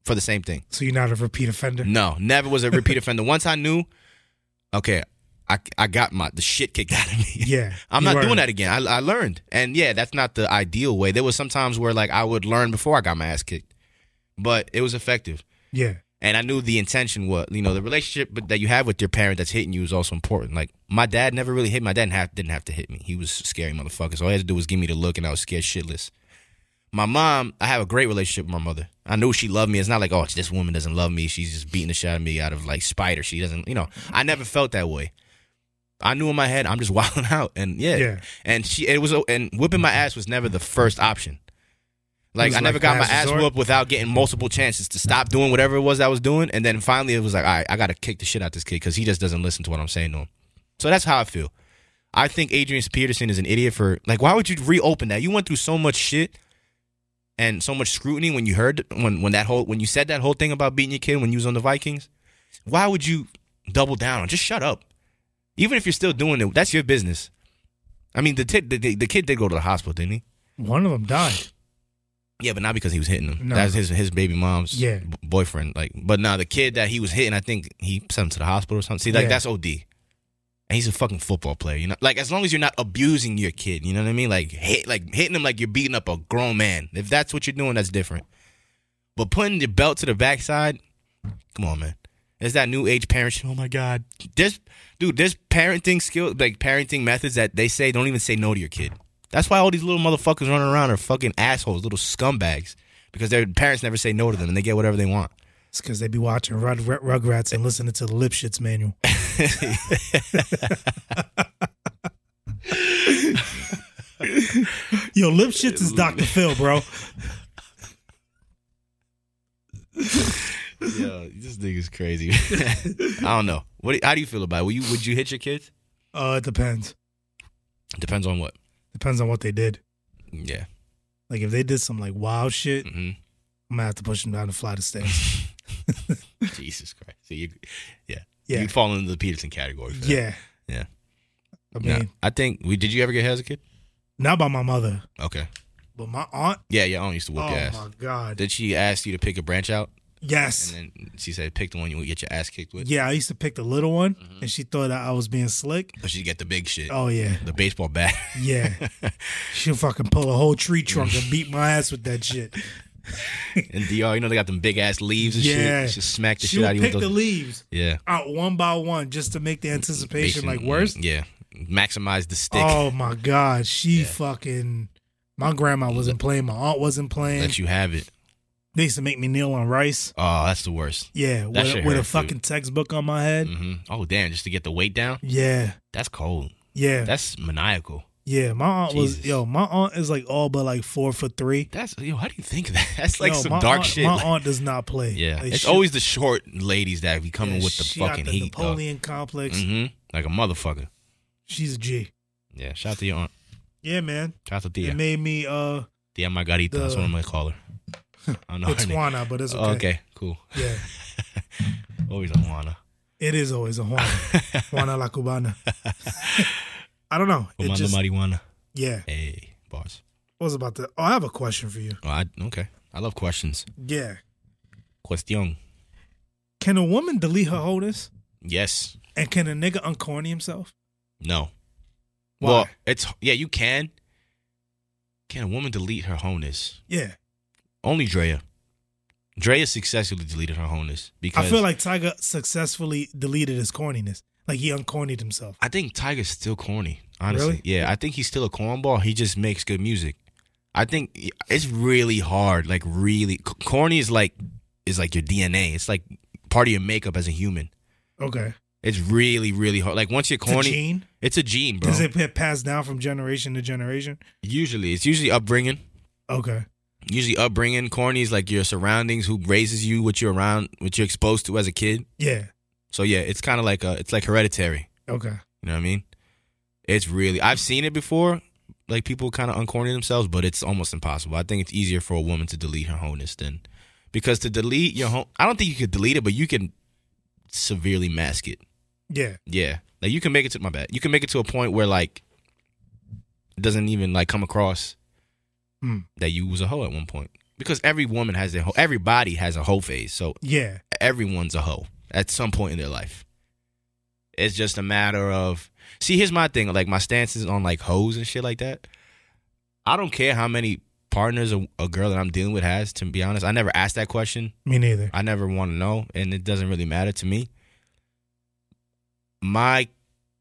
for the same thing. So you're not a repeat offender? No, never was a repeat offender. Once I knew, okay, I, I got my the shit kicked out of me. Yeah. I'm not learned. doing that again. I, I learned. And yeah, that's not the ideal way. There was some times where like I would learn before I got my ass kicked. But it was effective. Yeah. And I knew the intention was, you know, the relationship that you have with your parent that's hitting you is also important. Like, my dad never really hit me. My dad didn't have, didn't have to hit me. He was a scary motherfucker. So all he had to do was give me the look, and I was scared shitless. My mom, I have a great relationship with my mother. I knew she loved me. It's not like, oh, this woman doesn't love me. She's just beating the shit out of me out of, like, spite, or she doesn't, you know. I never felt that way. I knew in my head, I'm just wilding out. And, yeah. yeah. And she, it was, and whipping my ass was never the first option. Like, I never like got my ass whooped without getting multiple chances to stop doing whatever it was I was doing. And then finally it was like, all right, I got to kick the shit out this kid because he just doesn't listen to what I'm saying to him. So that's how I feel. I think Adrian Peterson is an idiot for, like, why would you reopen that? You went through so much shit and so much scrutiny when you heard, when, when that whole, when you said that whole thing about beating your kid when you was on the Vikings. Why would you double down? Just shut up. Even if you're still doing it, that's your business. I mean, the, t- the, the, the kid did go to the hospital, didn't he? One of them died. Yeah, but not because he was hitting him. No. That's his his baby mom's yeah. b- boyfriend. Like, but now nah, the kid that he was hitting, I think he sent him to the hospital or something. See, like yeah. that's O D, and he's a fucking football player. You know, like as long as you're not abusing your kid, you know what I mean? Like hit, like hitting him like you're beating up a grown man. If that's what you're doing, that's different. But putting your belt to the backside, come on, man. It's that new age parenting. Oh my God, there's dude, there's parenting skill, like parenting methods that they say don't even say no to your kid. That's why all these little motherfuckers running around are fucking assholes, little scumbags, because their parents never say no to them and they get whatever they want. It's because they be watching Rug- Rugrats and listening to the Lipschitz Manual. Yo, Lipschitz is Doctor Phil, bro. Yo, this nigga's crazy. I don't know. What? Do, how do you feel about it? Would you, would you hit your kids? Uh, it depends. Depends on what? Depends on what they did. Yeah. Like, if they did some, like, wild shit, mm-hmm. I'm going to have to push them down the flight of stairs. Jesus Christ. So you, yeah. yeah. You'd fall into the Peterson category for yeah. that. Yeah. I mean. Now, I think, we, did you ever get hit as a kid? Not by my mother. Okay. But my aunt. Yeah, your aunt used to whoop oh your ass. Oh, my God. Did she ask you to pick a branch out? Yes. And then she said, pick the one you would get your ass kicked with. Yeah, I used to pick the little one, mm-hmm. and she thought I was being slick. But she'd get the big shit. Oh, yeah. The baseball bat. Yeah. She'll fucking pull a whole tree trunk and beat my ass with that shit. And D R, you know, they got them big-ass leaves and yeah. shit. She'll smack the she shit out of you. She'll pick those... the leaves yeah. out one by one just to make the anticipation, Basing, like, worse. Yeah. Maximize the stick. Oh, my God. She yeah. fucking... My grandma wasn't playing. My aunt wasn't playing. Let you have it. They used to make me kneel on rice. Oh, that's the worst. Yeah, that with, with a fucking food. Textbook on my head. Mm-hmm. Oh, damn, just to get the weight down? Yeah. That's cold. Yeah. That's maniacal. Yeah, my aunt Jesus. was, yo, my aunt is like all but like four foot three. That's, yo, how do you think of that? That's like yo, some dark aunt, shit. My like, aunt does not play. Yeah, like, it's she, always the short ladies that be coming yeah, with the fucking the heat. Napoleon dog. Complex. Mm-hmm. Like a motherfucker. She's a G. Yeah, shout out to your aunt. Yeah, man. Shout out to Tia. It made me, uh. Tia Margarita, the, that's what I'm going to call her. I don't know it's Juana, but it's okay. Oh, okay, cool. Yeah. Always a Juana. It is always a Juana. Juana la Cubana. I don't know. It just, marijuana. Yeah. Hey, bars. What was about to... Oh, I have a question for you. Oh, I, okay. I love questions. Yeah. Question. Can a woman delete her holders? Yes. And can a nigga uncorny himself? No. Why? Well, it's... Yeah, you can. Can a woman delete her holders? Yeah. Only Drea. Drea successfully deleted her wholeness because I feel like Tiger successfully deleted his corniness. Like he uncornied himself. I think Tiger's still corny, honestly. Really? Yeah, I think he's still a cornball. He just makes good music. I think it's really hard. Like really, corny is like is like your D N A. It's like part of your makeup as a human. Okay. It's really, really hard. Like once you're corny, it's a gene. It's a gene, bro. Does it get passed down from generation to generation? Usually, it's usually upbringing. Okay. Usually upbringing, corny is like your surroundings, who raises you, what you're around, what you're exposed to as a kid. Yeah. So yeah, it's kind of like a, it's like hereditary. Okay. You know what I mean? It's really, I've seen it before, like people kind of uncorny themselves, but it's almost impossible. I think it's easier for a woman to delete her wholeness than, because to delete your home, I don't think you could delete it, but you can severely mask it. Yeah. Yeah. Like you can make it to, my bad, you can make it to a point where like, it doesn't even like come across. Mm. That you was a hoe at one point. Because every woman has their hoe. Everybody has a hoe phase. So yeah, everyone's a hoe at some point in their life. It's just a matter of... See, here's my thing. Like, my stance is on, like, hoes and shit like that. I don't care how many partners a, a girl that I'm dealing with has, to be honest. I never asked that question. Me neither. I never want to know, and it doesn't really matter to me. My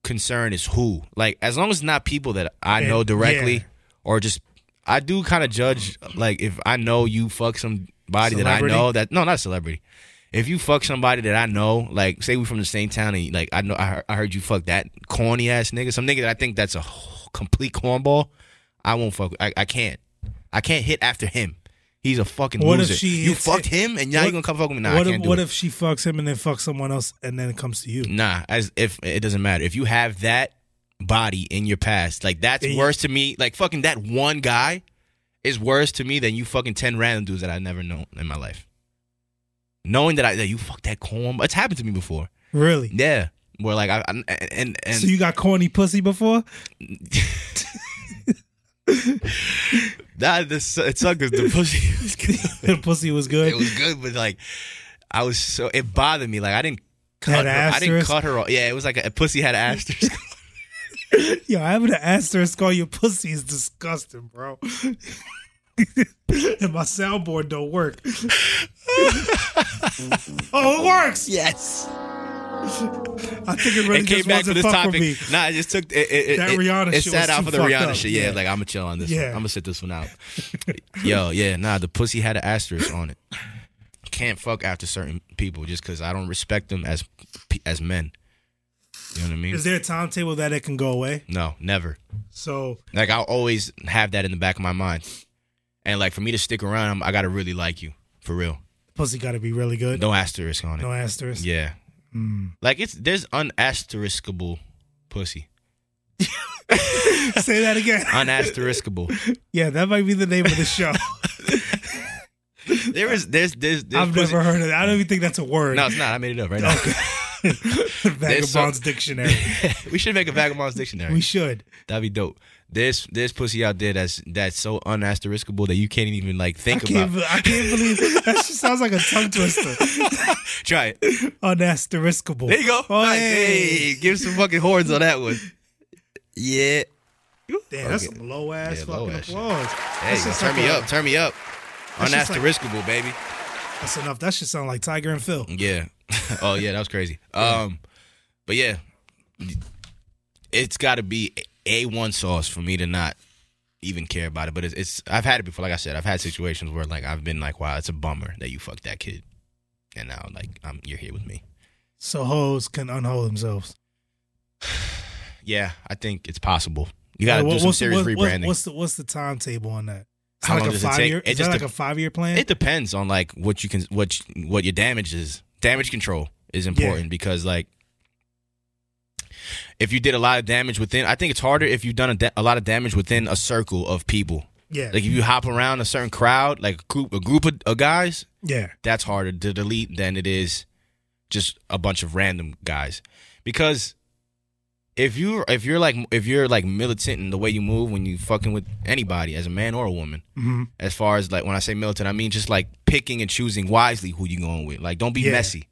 concern is who. Like, as long as it's not people that I and, know directly yeah. or just... I do kind of judge, like, if I know you fuck somebody celebrity? that I know that no, not a celebrity. If you fuck somebody that I know, like, say we from the same town, and like I know I heard you fuck that corny ass nigga, some nigga that I think that's a complete cornball, I won't fuck. I, I can't. I can't hit after him He's a fucking what loser. If she you fucked him, and now you're gonna come fuck with me. Nah, what I can't if, do What it. if she fucks him and then fucks someone else, and then it comes to you? Nah, as if it doesn't matter. If you have that body in your past, like that's it, worse to me. Like fucking that one guy is worse to me than you fucking ten random dudes that I never known in my life. Knowing that I that you fucked that corn, it's happened to me before. Really? Yeah. Where like I, I and and so you got corny pussy before? Nah, this, it sucked because the pussy was good. The pussy was good. It was good, but like I was so it bothered me. Like I didn't cut. Had her, I didn't cut her off. Yeah, it was like a, a pussy had an asterisk. Yo, having an asterisk on your pussy is disgusting, bro. And my soundboard don't work. Oh, it works! Yes. I think it really it came back to this topic. Nah, I just took it. It, that it, Rihanna it, it shit sat out for the Rihanna up. shit. Yeah, yeah, like I'm gonna chill on this. Yeah. One. I'm gonna sit this one out. Yo, yeah, nah. The pussy had an asterisk on it. Can't fuck after certain people just because I don't respect them as as men. You know what I mean? Is there a timetable that it can go away? No, never. So, like, I'll always have that in the back of my mind, and like for me to stick around, I'm, I gotta really like you for real. Pussy gotta be really good. No asterisk on it. No asterisk. Yeah. Mm. Like it's there's unasteriskable pussy. Say that again. Unasteriskable. Yeah, that might be the name of the show. There is there's there's, there's I've pussy. never heard of that. I don't even think that's a word. No, it's not. I made it up right now. Okay. Vagabond's some... dictionary. We should make a Vagabond's dictionary. We should. That'd be dope. There's there's pussy out there that's that's so unasteriskable that you can't even like think I can't, about. I can't believe that just sounds like a tongue twister. Try it. Unasteriskable. There you go. Oh, nice. hey. hey, give some fucking horns on that one. Yeah. Damn, okay. That's some low ass yeah, fucking applause. Hey, go, turn like me a, up. Turn me up. Unasteriskable, like, baby. That's enough. That should sound like Tiger and Phil. Yeah. Oh yeah, that was crazy. Um, but yeah, it's got to be A one sauce for me to not even care about it. But it's, it's I've had it before. Like I said, I've had situations where like I've been like, wow, it's a bummer that you fucked that kid, and now like I'm you're here with me. So hoes can unhold themselves. Yeah, I think it's possible. You got to do some serious rebranding. What's the what's the timetable on that? It's How like long a does five it take? Year, it is just that like de- a five year plan. It depends on like what you can what what your damage is. Damage control is important yeah. because, like, if you did a lot of damage within, I think it's harder if you've done a, da- a lot of damage within a circle of people. Yeah, like if you hop around a certain crowd, like a group, a group of, of guys. Yeah, that's harder to delete than it is just a bunch of random guys. Because if you if you're like if you're like militant in the way you move when you fucking with anybody as a man or a woman, mm-hmm. as far as like when I say militant, I mean just like picking and choosing wisely who you going with. Like don't be yeah. messy.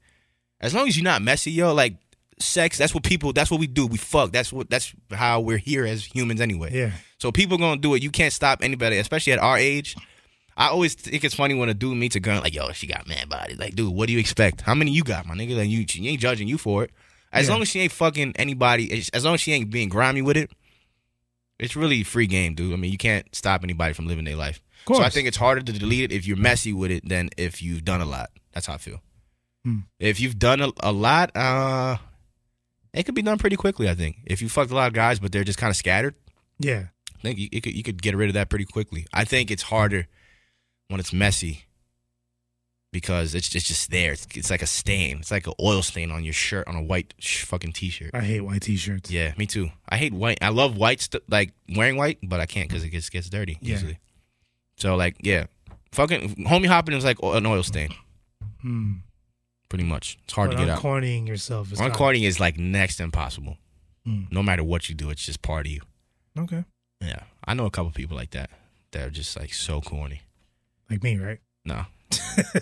As long as you're not messy, yo, like sex, that's what people, that's what we do. We fuck. That's what that's how we're here as humans anyway. Yeah. So people gonna do it. You can't stop anybody, especially at our age. I always think it's funny when a dude meets a girl like, yo, she got man body. Like, dude, what do you expect? How many you got, my nigga? Like you, she ain't judging you for it. As yeah. long as she ain't fucking anybody, as long as she ain't being grimy with it, it's really free game, dude. I mean, you can't stop anybody from living their life. Of course. So I think it's harder to delete it if you're messy with it than if you've done a lot. That's how I feel. Hmm. If you've done a, a lot, uh, it could be done pretty quickly, I think. If you fucked a lot of guys, but they're just kind of scattered, yeah, I think you, you, could, you could get rid of that pretty quickly. I think it's harder when it's messy. Because it's just, it's just there. It's, it's like a stain. It's like an oil stain on your shirt, on a white sh- fucking T-shirt. I hate white T-shirts. Yeah, me too. I hate white. I love white, st- like wearing white, but I can't because it gets gets dirty yeah. easily. So, like, yeah. Fucking homie hopping is like an oil stain. Hmm. Pretty much. It's hard but to get out. Uncornying yourself is Uncornying is like next to impossible. Mm. No matter what you do, it's just part of you. Okay. Yeah. I know a couple people like that that are just like so corny. Like me, right? No.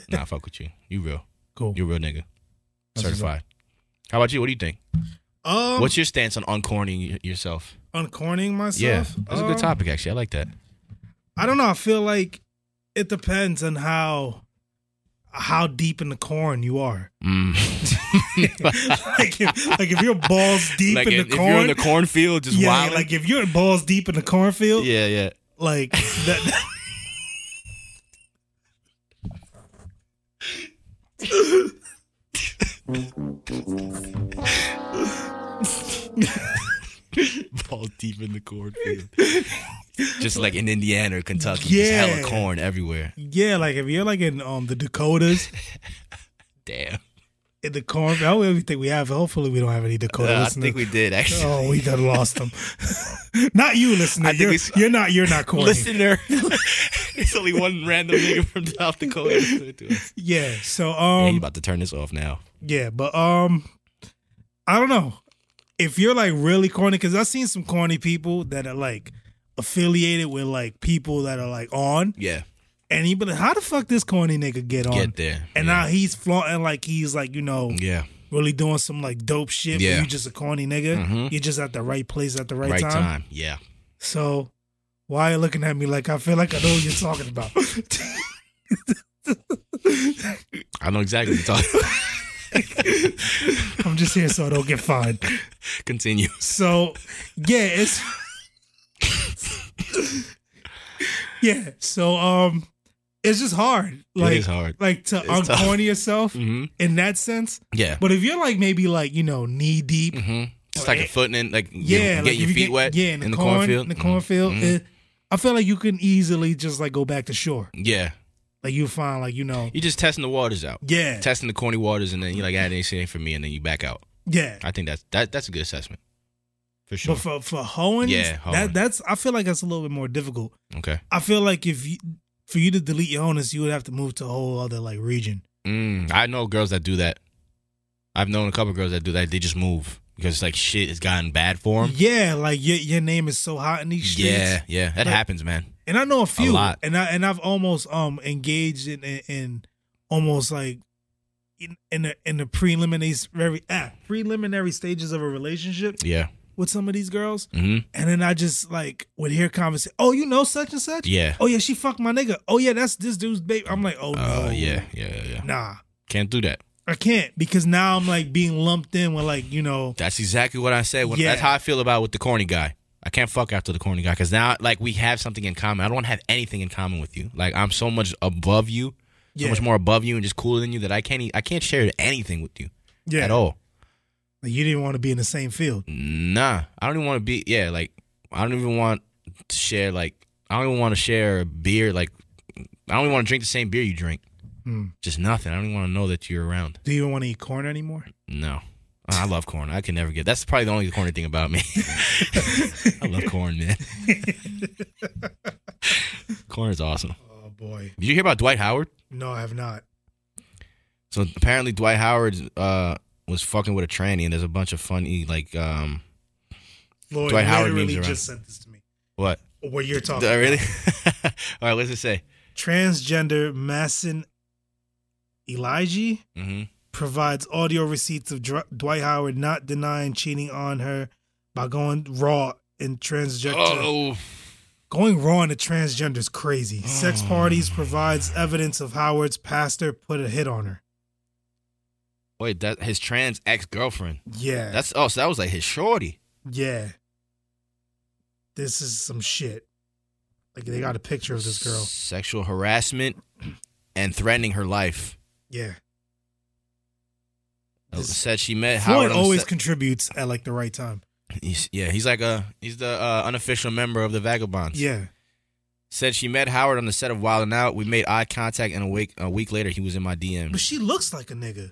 Nah, fuck with you. You real. Cool. You real nigga. That's certified. How about you? What do you think? Um, What's your stance on uncorning yourself? Uncorning myself? Yeah. That's um, a good topic, actually. I like that. I don't know. I feel like it depends on how how deep in the corn you are. Mm. like, if, like if you're balls deep like in if, the corn. If you're in the cornfield, just yeah, wild. Like if you're balls deep in the cornfield. Yeah, yeah. Like that. that Balls deep in the cornfield. Just like in Indiana or Kentucky. Yeah. Just hella corn everywhere. Yeah, like if you're like in um the Dakotas. Damn. In the corn, I don't even think we have. Hopefully, we don't have any Dakota no, listeners. I think we did, actually. Oh, we done lost them. Not you, listener. I you're, think we, you're not. You're not corny, listener. It's only one random nigga from South Dakota. To us. Yeah. So, um, yeah, you about to turn this off now? Yeah, but um, I don't know if you're like really corny, because I've seen some corny people that are like affiliated with like people that are like on. Yeah. And he be like, how the fuck this corny nigga get on? Get there. And yeah. now he's flaunting like he's like, you know, yeah. really doing some like dope shit. Yeah. But you just a corny nigga. Mm-hmm. You're just at the right place at the right, right time. Right time, yeah. So why are you looking at me like I feel like I know what you're talking about? I know exactly what you're talking about. I'm just here so I don't get fined. Continue. So, yeah, it's... yeah, so, um... It's just hard. Like, it is hard. Like to it's uncorny yourself mm-hmm. in that sense. Yeah. But if you're like maybe like, you know, knee deep. Mm-hmm. It's like it, a foot in, like, yeah, you get like your feet get, wet yeah, in, in the, the corn, cornfield. In the mm-hmm. cornfield. Mm-hmm. It, I feel like you can easily just like go back to shore. Yeah. Like you find like, you know. You're just testing the waters out. Yeah. Testing the corny waters and then you're like, ah, this ain't for me. And then you back out. Yeah. I think that's that, that's a good assessment. For sure. But for, for hoeing, yeah, that, that's, I feel like that's a little bit more difficult. Okay. I feel like if you... For you to delete your onus, you would have to move to a whole other like region. Mm, I know girls that do that. I've known a couple of girls that do that. They just move because like shit has gotten bad for them. Yeah, like your your name is so hot in these streets. Yeah, yeah, that like, happens, man. And I know a few. A lot. And I and I've almost um engaged in in, in almost like in in the, in the preliminary very ah, preliminary stages of a relationship. Yeah. With some of these girls, mm-hmm. and then I just like would hear conversation. Oh, you know such and such. Yeah. Oh yeah, she fucked my nigga. Oh yeah, that's this dude's baby. I'm like, oh uh, no. Yeah, yeah, yeah. Nah, can't do that. I can't because now I'm like being lumped in with like you know. That's exactly what I said. When, yeah. That's how I feel about with the corny guy. I can't fuck after the corny guy because now like we have something in common. I don't want to have anything in common with you. Like I'm so much above you, so yeah. much more above you and just cooler than you that I can't I can't share anything with you. Yeah. At all. Like you didn't want to be in the same field. Nah, I don't even want to be. Yeah, like I don't even want to share. Like I don't even want to share a beer. Like I don't even want to drink the same beer you drink. Mm. Just nothing. I don't even want to know that you're around. Do you even want to eat corn anymore? No, I love corn. I can never get. That's probably the only corny thing about me. I love corn, man. Corn is awesome. Oh boy! Did you hear about Dwight Howard? No, I have not. So apparently, Dwight Howard. Uh, was fucking with a tranny, and there's a bunch of funny, like, um... Lloyd, Dwight Howard memes around. Just sent this to me. What? What you're talking about. Really? All right, what's it say? Transgender Masson Elijah mm-hmm. provides audio receipts of Dr- Dwight Howard not denying cheating on her by going raw in transgender... Oh! Going raw in a transgender is crazy. Oh. Sex parties provides evidence of Howard's pastor put a hit on her. Wait, that his trans ex-girlfriend. Yeah. That's oh, so that was like his shorty. Yeah. This is some shit. Like they got a picture of this girl. Sexual harassment and threatening her life. Yeah. This said she met Howard. Floyd always set. Contributes at like the right time. He's, yeah, he's like a he's the uh, unofficial member of the Vagabonds. Yeah. Said she met Howard on the set of Wild 'N Out. We made eye contact, and a week a week later he was in my D M. But she looks like a nigga.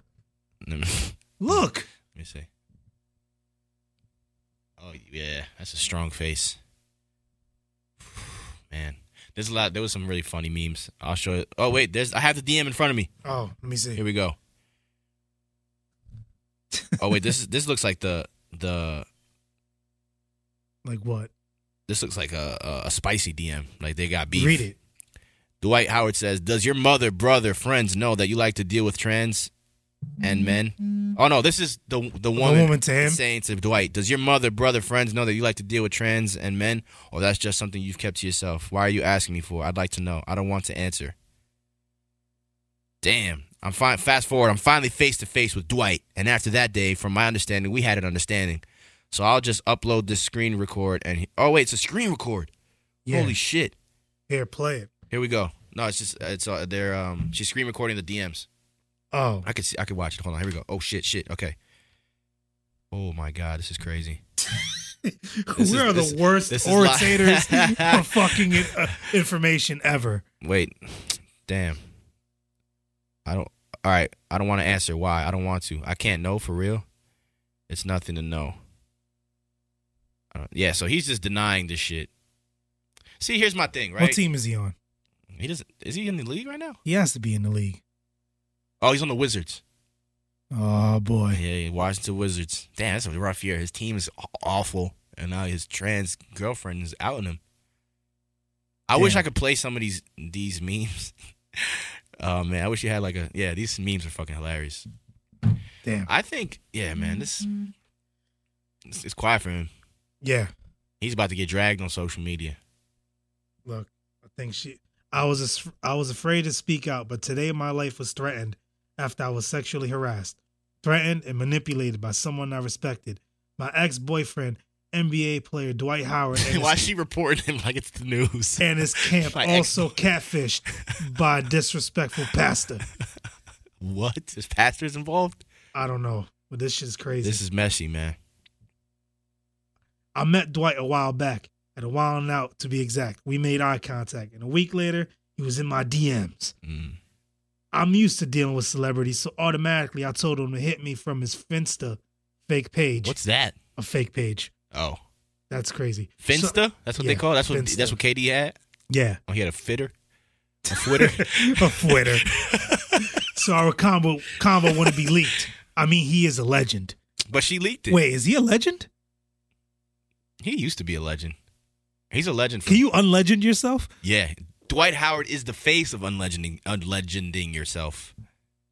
Look. Let me see. Oh yeah, that's a strong face. Man, there's a lot. There was some really funny memes. I'll show it. Oh wait, there's. I have the D M in front of me. Oh, let me see. Here we go. Oh wait, this is this looks like the the. Like what? This looks like a a spicy D M. Like they got beef. Read it. Dwight Howard says, "Does your mother, brother, friends know that you like to deal with trans?" And men. Oh no, this is the the woman, the woman to him. Saying to Dwight, does your mother, brother, friends know that you like to deal with trans and men? Or that's just something you've kept to yourself? Why are you asking me for? I'd like to know. I don't want to answer. Damn. I'm fine. Fast forward. I'm finally face to face with Dwight. And after that day, from my understanding, we had an understanding. So I'll just upload this screen record and he- oh wait, it's a screen record. Yeah. Holy shit. Here, play it. Here we go. No, it's just it's uh, they're um she's screen recording the D Ms. Oh, I could see. I could watch it. Hold on. Here we go. Oh shit! Shit. Okay. Oh my God, this is crazy. We are the worst orators for fucking uh, information ever. Wait, damn. I don't. All right, I don't want to answer why. I don't want to. I can't know for real. It's nothing to know. I don't, yeah, so he's just denying this shit. See, here's my thing, right? What team is he on? He doesn't. Is he in the league right now? He has to be in the league. Oh, he's on the Wizards. Oh boy. Yeah, Washington Wizards. Damn, that's a rough year. His team is awful, and now his trans girlfriend is outing him. I Damn. wish I could play some of these these memes. Oh man, I wish you had like a yeah. These memes are fucking hilarious. Damn. I think yeah, man. This, this it's quiet for him. Yeah. He's about to get dragged on social media. Look, I think she. I was I was afraid to speak out, but today my life was threatened after I was sexually harassed, threatened and manipulated by someone I respected. My ex-boyfriend, N B A player Dwight Howard. And Why is she reporting him like it's the news? And his camp my also catfished by a disrespectful pastor. What? Is pastors involved? I don't know, but this shit's crazy. This is messy, man. I met Dwight a while back. At a Wild and Out, to be exact. We made eye contact. And a week later, he was in my D Ms. Mm. I'm used to dealing with celebrities, so automatically I told him to hit me from his Finsta fake page. What's that? A fake page. Oh. That's crazy. Finsta? So, that's what yeah, they call it? That's what Finsta. That's what K D had? Yeah. Oh, he had a fitter? A fwitter? A fwitter. So our combo, combo wouldn't be leaked. I mean, he is a legend. But she leaked it. Wait, is he a legend? He used to be a legend. He's a legend. For Can you unlegend yourself? Yeah. Dwight Howard is the face of unlegending, unlegending yourself.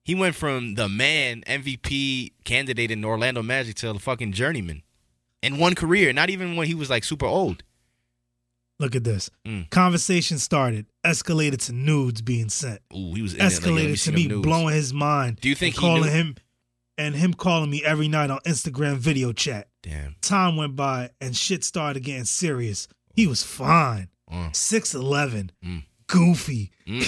He went from the man, M V P candidate in the Orlando Magic to the fucking journeyman in one career, not even when he was like super old. Look at this. Mm. Conversation started, escalated to nudes being sent. Ooh, he was in Escalated like, to me blowing his mind. Do you think and he calling knew? him and him calling me every night on Instagram video chat. Damn. Time went by and shit started getting serious. He was fine. Uh, six eleven. Mm. Goofy. Mm.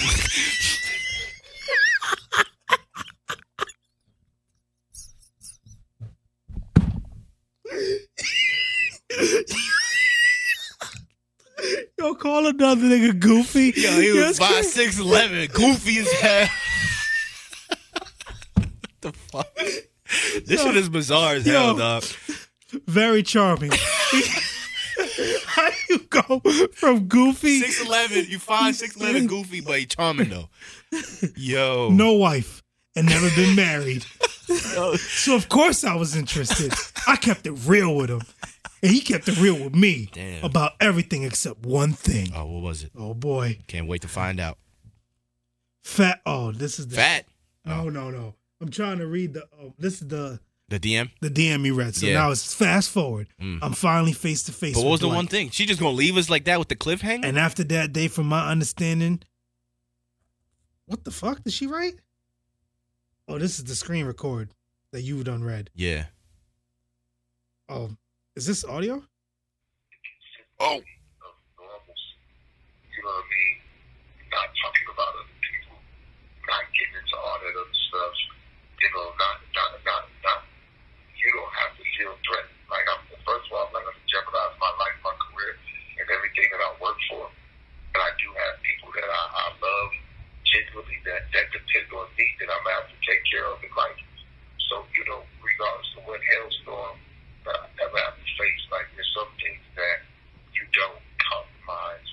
Yo, call another nigga goofy. Yo, he was fine. six eleven. Goofy as hell. What the fuck? This yo, shit is bizarre as hell, yo, dog. Very charming. How do you go from goofy? six eleven, you find six eleven goofy, but he charming though. Yo. No wife and never been married. So of course I was interested. I kept it real with him. And he kept it real with me. Damn. About everything except one thing. Oh, what was it? Oh boy. Can't wait to find out. Fat. Oh, this is the Fat. No, oh. no, no. I'm trying to read the oh, this is the The D M? The D M he read. So yeah. Now it's fast forward. Mm. I'm finally face to face with But what was the Dwight. One thing? She just going to leave us like that with the cliffhanger? And after that day, from my understanding, what the fuck? Did she write? Oh, this is the screen record that you done read. Yeah. Oh, is this audio? Oh. You know what I mean? Not talking about other people. Not getting into all that other stuff. You know, not, not, not. You don't have to feel threatened. Like, I'm, first of all, I'm not going to jeopardize my life, my career, and everything that I work for. But I do have people that I, I love genuinely that, that depend on me that I'm going to have to take care of in life. So, you know, regardless of what hailstorm that I never have to face, like, there's some things that you don't compromise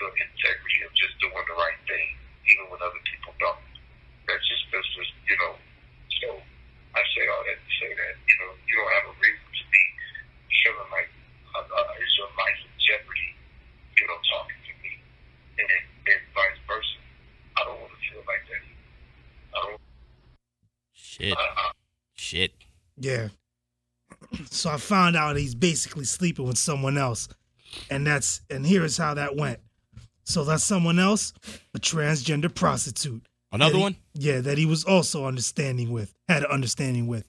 your integrity of just doing the right thing, even when other people don't. That's just, that's just, you know, so... I say all that to say that, you know, you don't have a reason to be feeling like uh, uh, is your life in jeopardy, you know, talking to me, and, and vice versa. I don't want to feel like that. I don't. Shit. Uh, Shit. Yeah. So I found out he's basically sleeping with someone else, and that's and here is how that went. So that's someone else, a transgender prostitute. Another he, one? Yeah, that he was also understanding with, had an understanding with.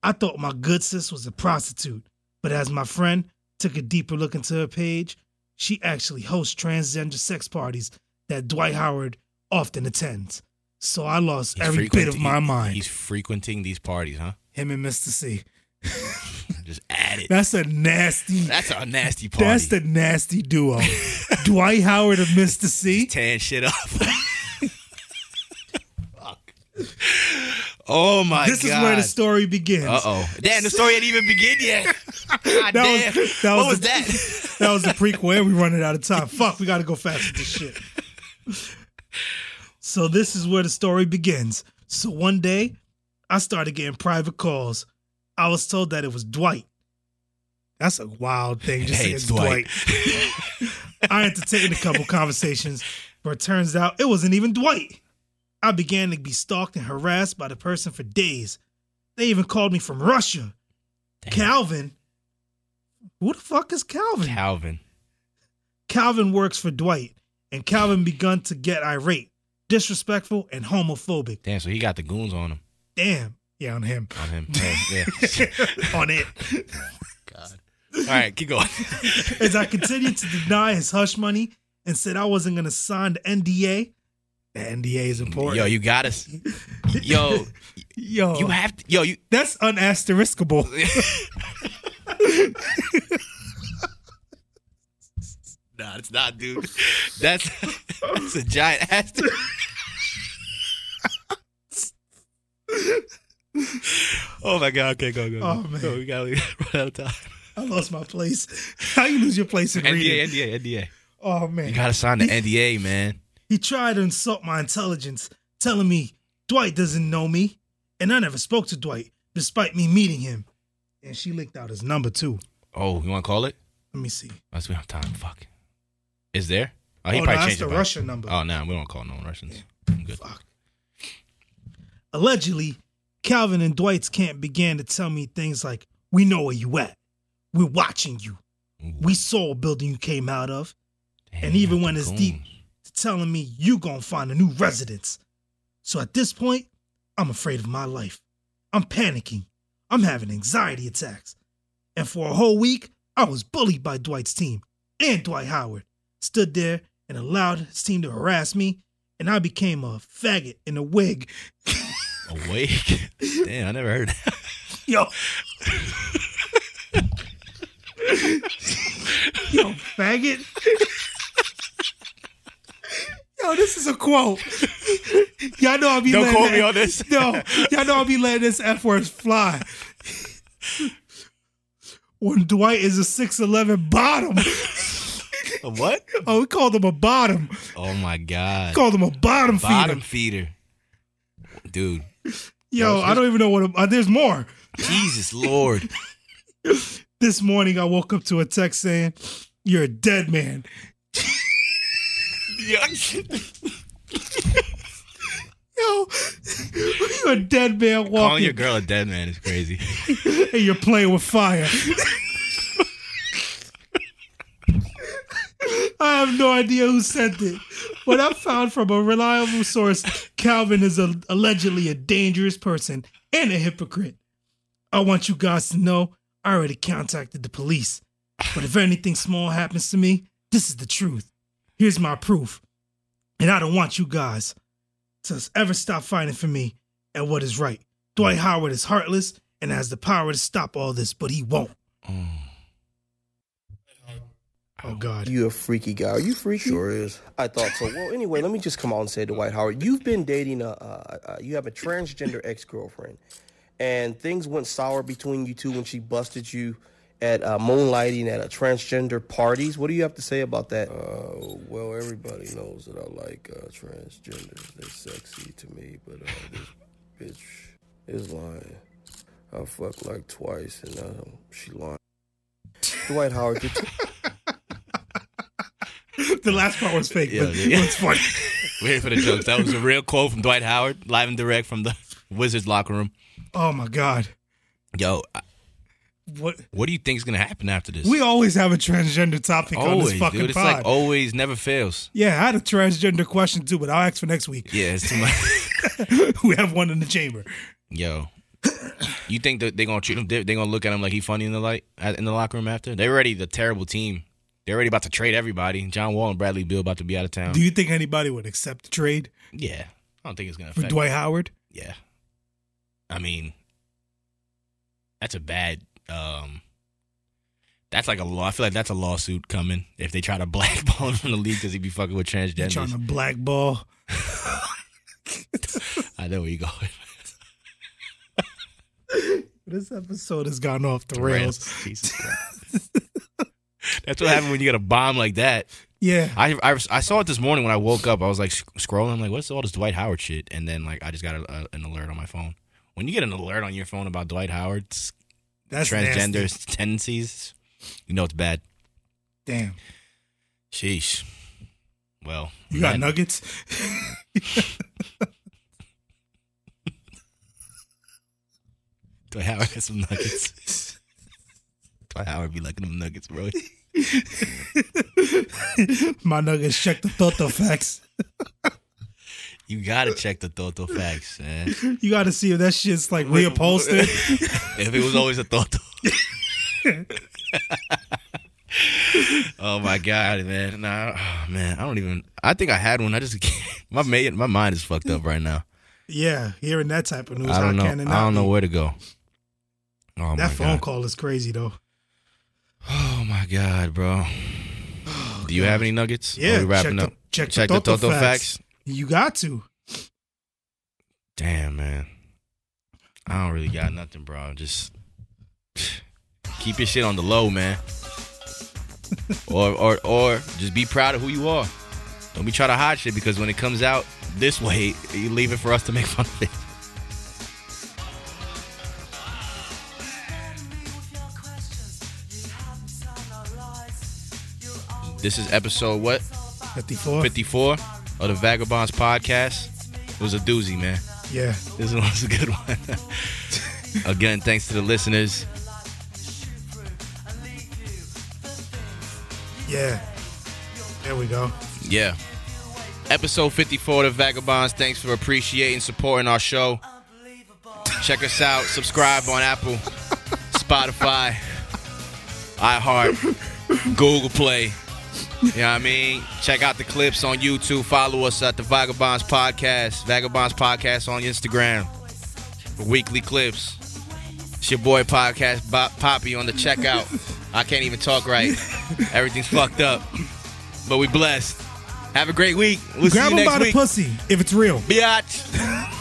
I thought my good sis was a prostitute, but as my friend took a deeper look into her page, she actually hosts transgender sex parties that Dwight Howard often attends. So I lost he's every bit of my mind. He's frequenting these parties, huh? Him and Mister C. Just add it. That's a nasty. That's a nasty party. That's the nasty duo. Dwight Howard and Mister C. Just tan shit up. Fuck. Oh my this god. This is where the story begins. Uh oh. Damn, the story hadn't even begun yet. God that damn. Was, that what was, was the, that? That was the prequel and we're running out of time. Fuck, we gotta go fast with this shit. So this is where the story begins. So one day, I started getting private calls. I was told that it was Dwight. That's a wild thing. Just hey, saying it's Dwight. Dwight. I entertained a couple conversations, but it turns out it wasn't even Dwight. I began to be stalked and harassed by the person for days. They even called me from Russia. Damn. Calvin. Who the fuck is Calvin? Calvin. Calvin works for Dwight, and Calvin begun to get irate, disrespectful, and homophobic. Damn, so he got the goons on him. Damn. Yeah, on him. On him. Yeah. yeah. on it. God. All right, keep going. As I continued to deny his hush money and said I wasn't going to sign the N D A. The N D A is important. Yo, you got us. Yo. yo. You have to. Yo, you. That's unasteriskable. Nah, it's not, dude. That's, that's a giant asterisk. Oh my god, okay, go, go, go. Oh man, go, we gotta run out of time. I lost my place. How you lose your place in N D A, reading? N D A, N D A. Oh man. You gotta sign the he, N D A, man. He tried to insult my intelligence, telling me Dwight doesn't know me, and I never spoke to Dwight, despite me meeting him. And she leaked out his number too. Oh, you wanna call it? Let me see. That's we have time. Fuck. Is there? Oh, he oh, probably no, changed that's the Russian number. Oh no, nah, we don't call no Russians. Yeah. I'm good. Fuck. Allegedly, Calvin and Dwight's camp began to tell me things like, we know where you at. We're watching you. Ooh. We saw a building you came out of. Damn, and even went as deep to telling me you gonna find a new residence. So at this point, I'm afraid of my life. I'm panicking. I'm having anxiety attacks. And for a whole week, I was bullied by Dwight's team and Dwight Howard. Stood there and allowed his team to harass me, and I became a faggot in a wig. Awake? Damn, I never heard that. Yo. Yo, faggot. Yo, this is a quote. Y'all know I'll be Don't letting... Don't quote that, me on this. No. Y'all know I'll be letting this F-word fly. When Dwight is a six eleven bottom. A what? Oh, we called him a bottom. Oh, my God. We called him a bottom, bottom feeder. Bottom feeder. Dude. Yo, I don't even know what... Uh, there's more. Jesus, Lord. This morning, I woke up to a text saying, you're a dead man. Yo, you're a dead man walking. Calling your girl a dead man is crazy. And you're playing with fire. I have no idea who sent it. What I found from a reliable source, Calvin is a, allegedly a dangerous person and a hypocrite. I want you guys to know I already contacted the police. But if anything small happens to me, this is the truth. Here's my proof. And I don't want you guys to ever stop fighting for me and what is right. Dwight Howard is heartless and has the power to stop all this, but he won't. Mm. Oh, God. You a freaky guy. Are you freaky? Sure is. I thought so. Well, anyway, let me just come out and say, Dwight Howard, you've been dating a, uh, uh, you have a transgender ex-girlfriend, and things went sour between you two when she busted you at uh, moonlighting at a transgender parties. What do you have to say about that? Uh, well, everybody knows that I like uh, transgenders. They're sexy to me, but uh, this bitch is lying. I fucked like twice, and uh, she lying. Dwight Howard, did you... The last part was fake, yeah, but yeah. It was funny. We're here for the jokes. That was a real quote from Dwight Howard, live and direct from the Wizards locker room. Oh, my God. Yo, I, what What do you think is going to happen after this? We always have a transgender topic always, on this fucking dude, it's pod. It's like always, never fails. Yeah, I had a transgender question, too, but I'll ask for next week. Yeah, it's too much. We have one in the chamber. Yo. You think that they're going to treat him, they're going to look at him like he's funny in the light in the locker room after? They're already the terrible team. They're already about to trade everybody. John Wall and Bradley Beal about to be out of town. Do you think anybody would accept the trade? Yeah. I don't think it's going to affect. For Dwight Howard? Yeah. I mean, that's a bad um, that's like a law. I feel like that's a lawsuit coming if they try to blackball him from the league because he be fucking with transgenders. They're trying to blackball. I know where you going. This episode has gone off the, the rails. rails. Jesus Christ. That's what happened when you get a bomb like that. Yeah. I, I, I saw it this morning when I woke up. I was like scrolling. I'm like, what's all this Dwight Howard shit? And then like I just got a, a, an alert on my phone. When you get an alert on your phone about Dwight Howard's That's transgender nasty. tendencies, you know it's bad. Damn. Sheesh. Well. You got nuggets? Dwight Howard has some nuggets. Dwight Howard be liking them nuggets, bro. My nuggets, check the Toto facts. You gotta check the Toto facts, man. You gotta see if that shit's like reupholstered. If it was always a Toto. Oh my god, man. Nah, oh, man, I don't even. I think I had one. I just can't. My mate, my mind is fucked up right now. Yeah, hearing that type of news, I don't know. I don't know where to go. Oh, that phone call is crazy though. Oh my god, bro. Do you have any nuggets? Yeah, we wrapping up. Check the Toto facts. You got to. Damn, man. I don't really got nothing, bro. Just keep your shit on the low, man. Or or or just be proud of who you are. Don't be trying to hide shit because when it comes out this way, you leave it for us to make fun of it. This is episode what? fifty-four fifty-four of the Vagabonds podcast. It was a doozy, man. Yeah. This one was a good one. Again, thanks to the listeners. Yeah. There we go. Yeah. Episode fifty-four of the Vagabonds. Thanks for appreciating, supporting our show. Check us out. Subscribe on Apple, Spotify, iHeart, Google Play. You know what I mean? Check out the clips on YouTube. Follow us at the Vagabonds Podcast. Vagabonds Podcast on Instagram for weekly clips. It's your boy Podcast Bob, Poppy on the checkout. I can't even talk right. Everything's fucked up. But we blessed. Have a great week. We'll Grab see you next week. Grab him by the pussy if it's real. Biatch.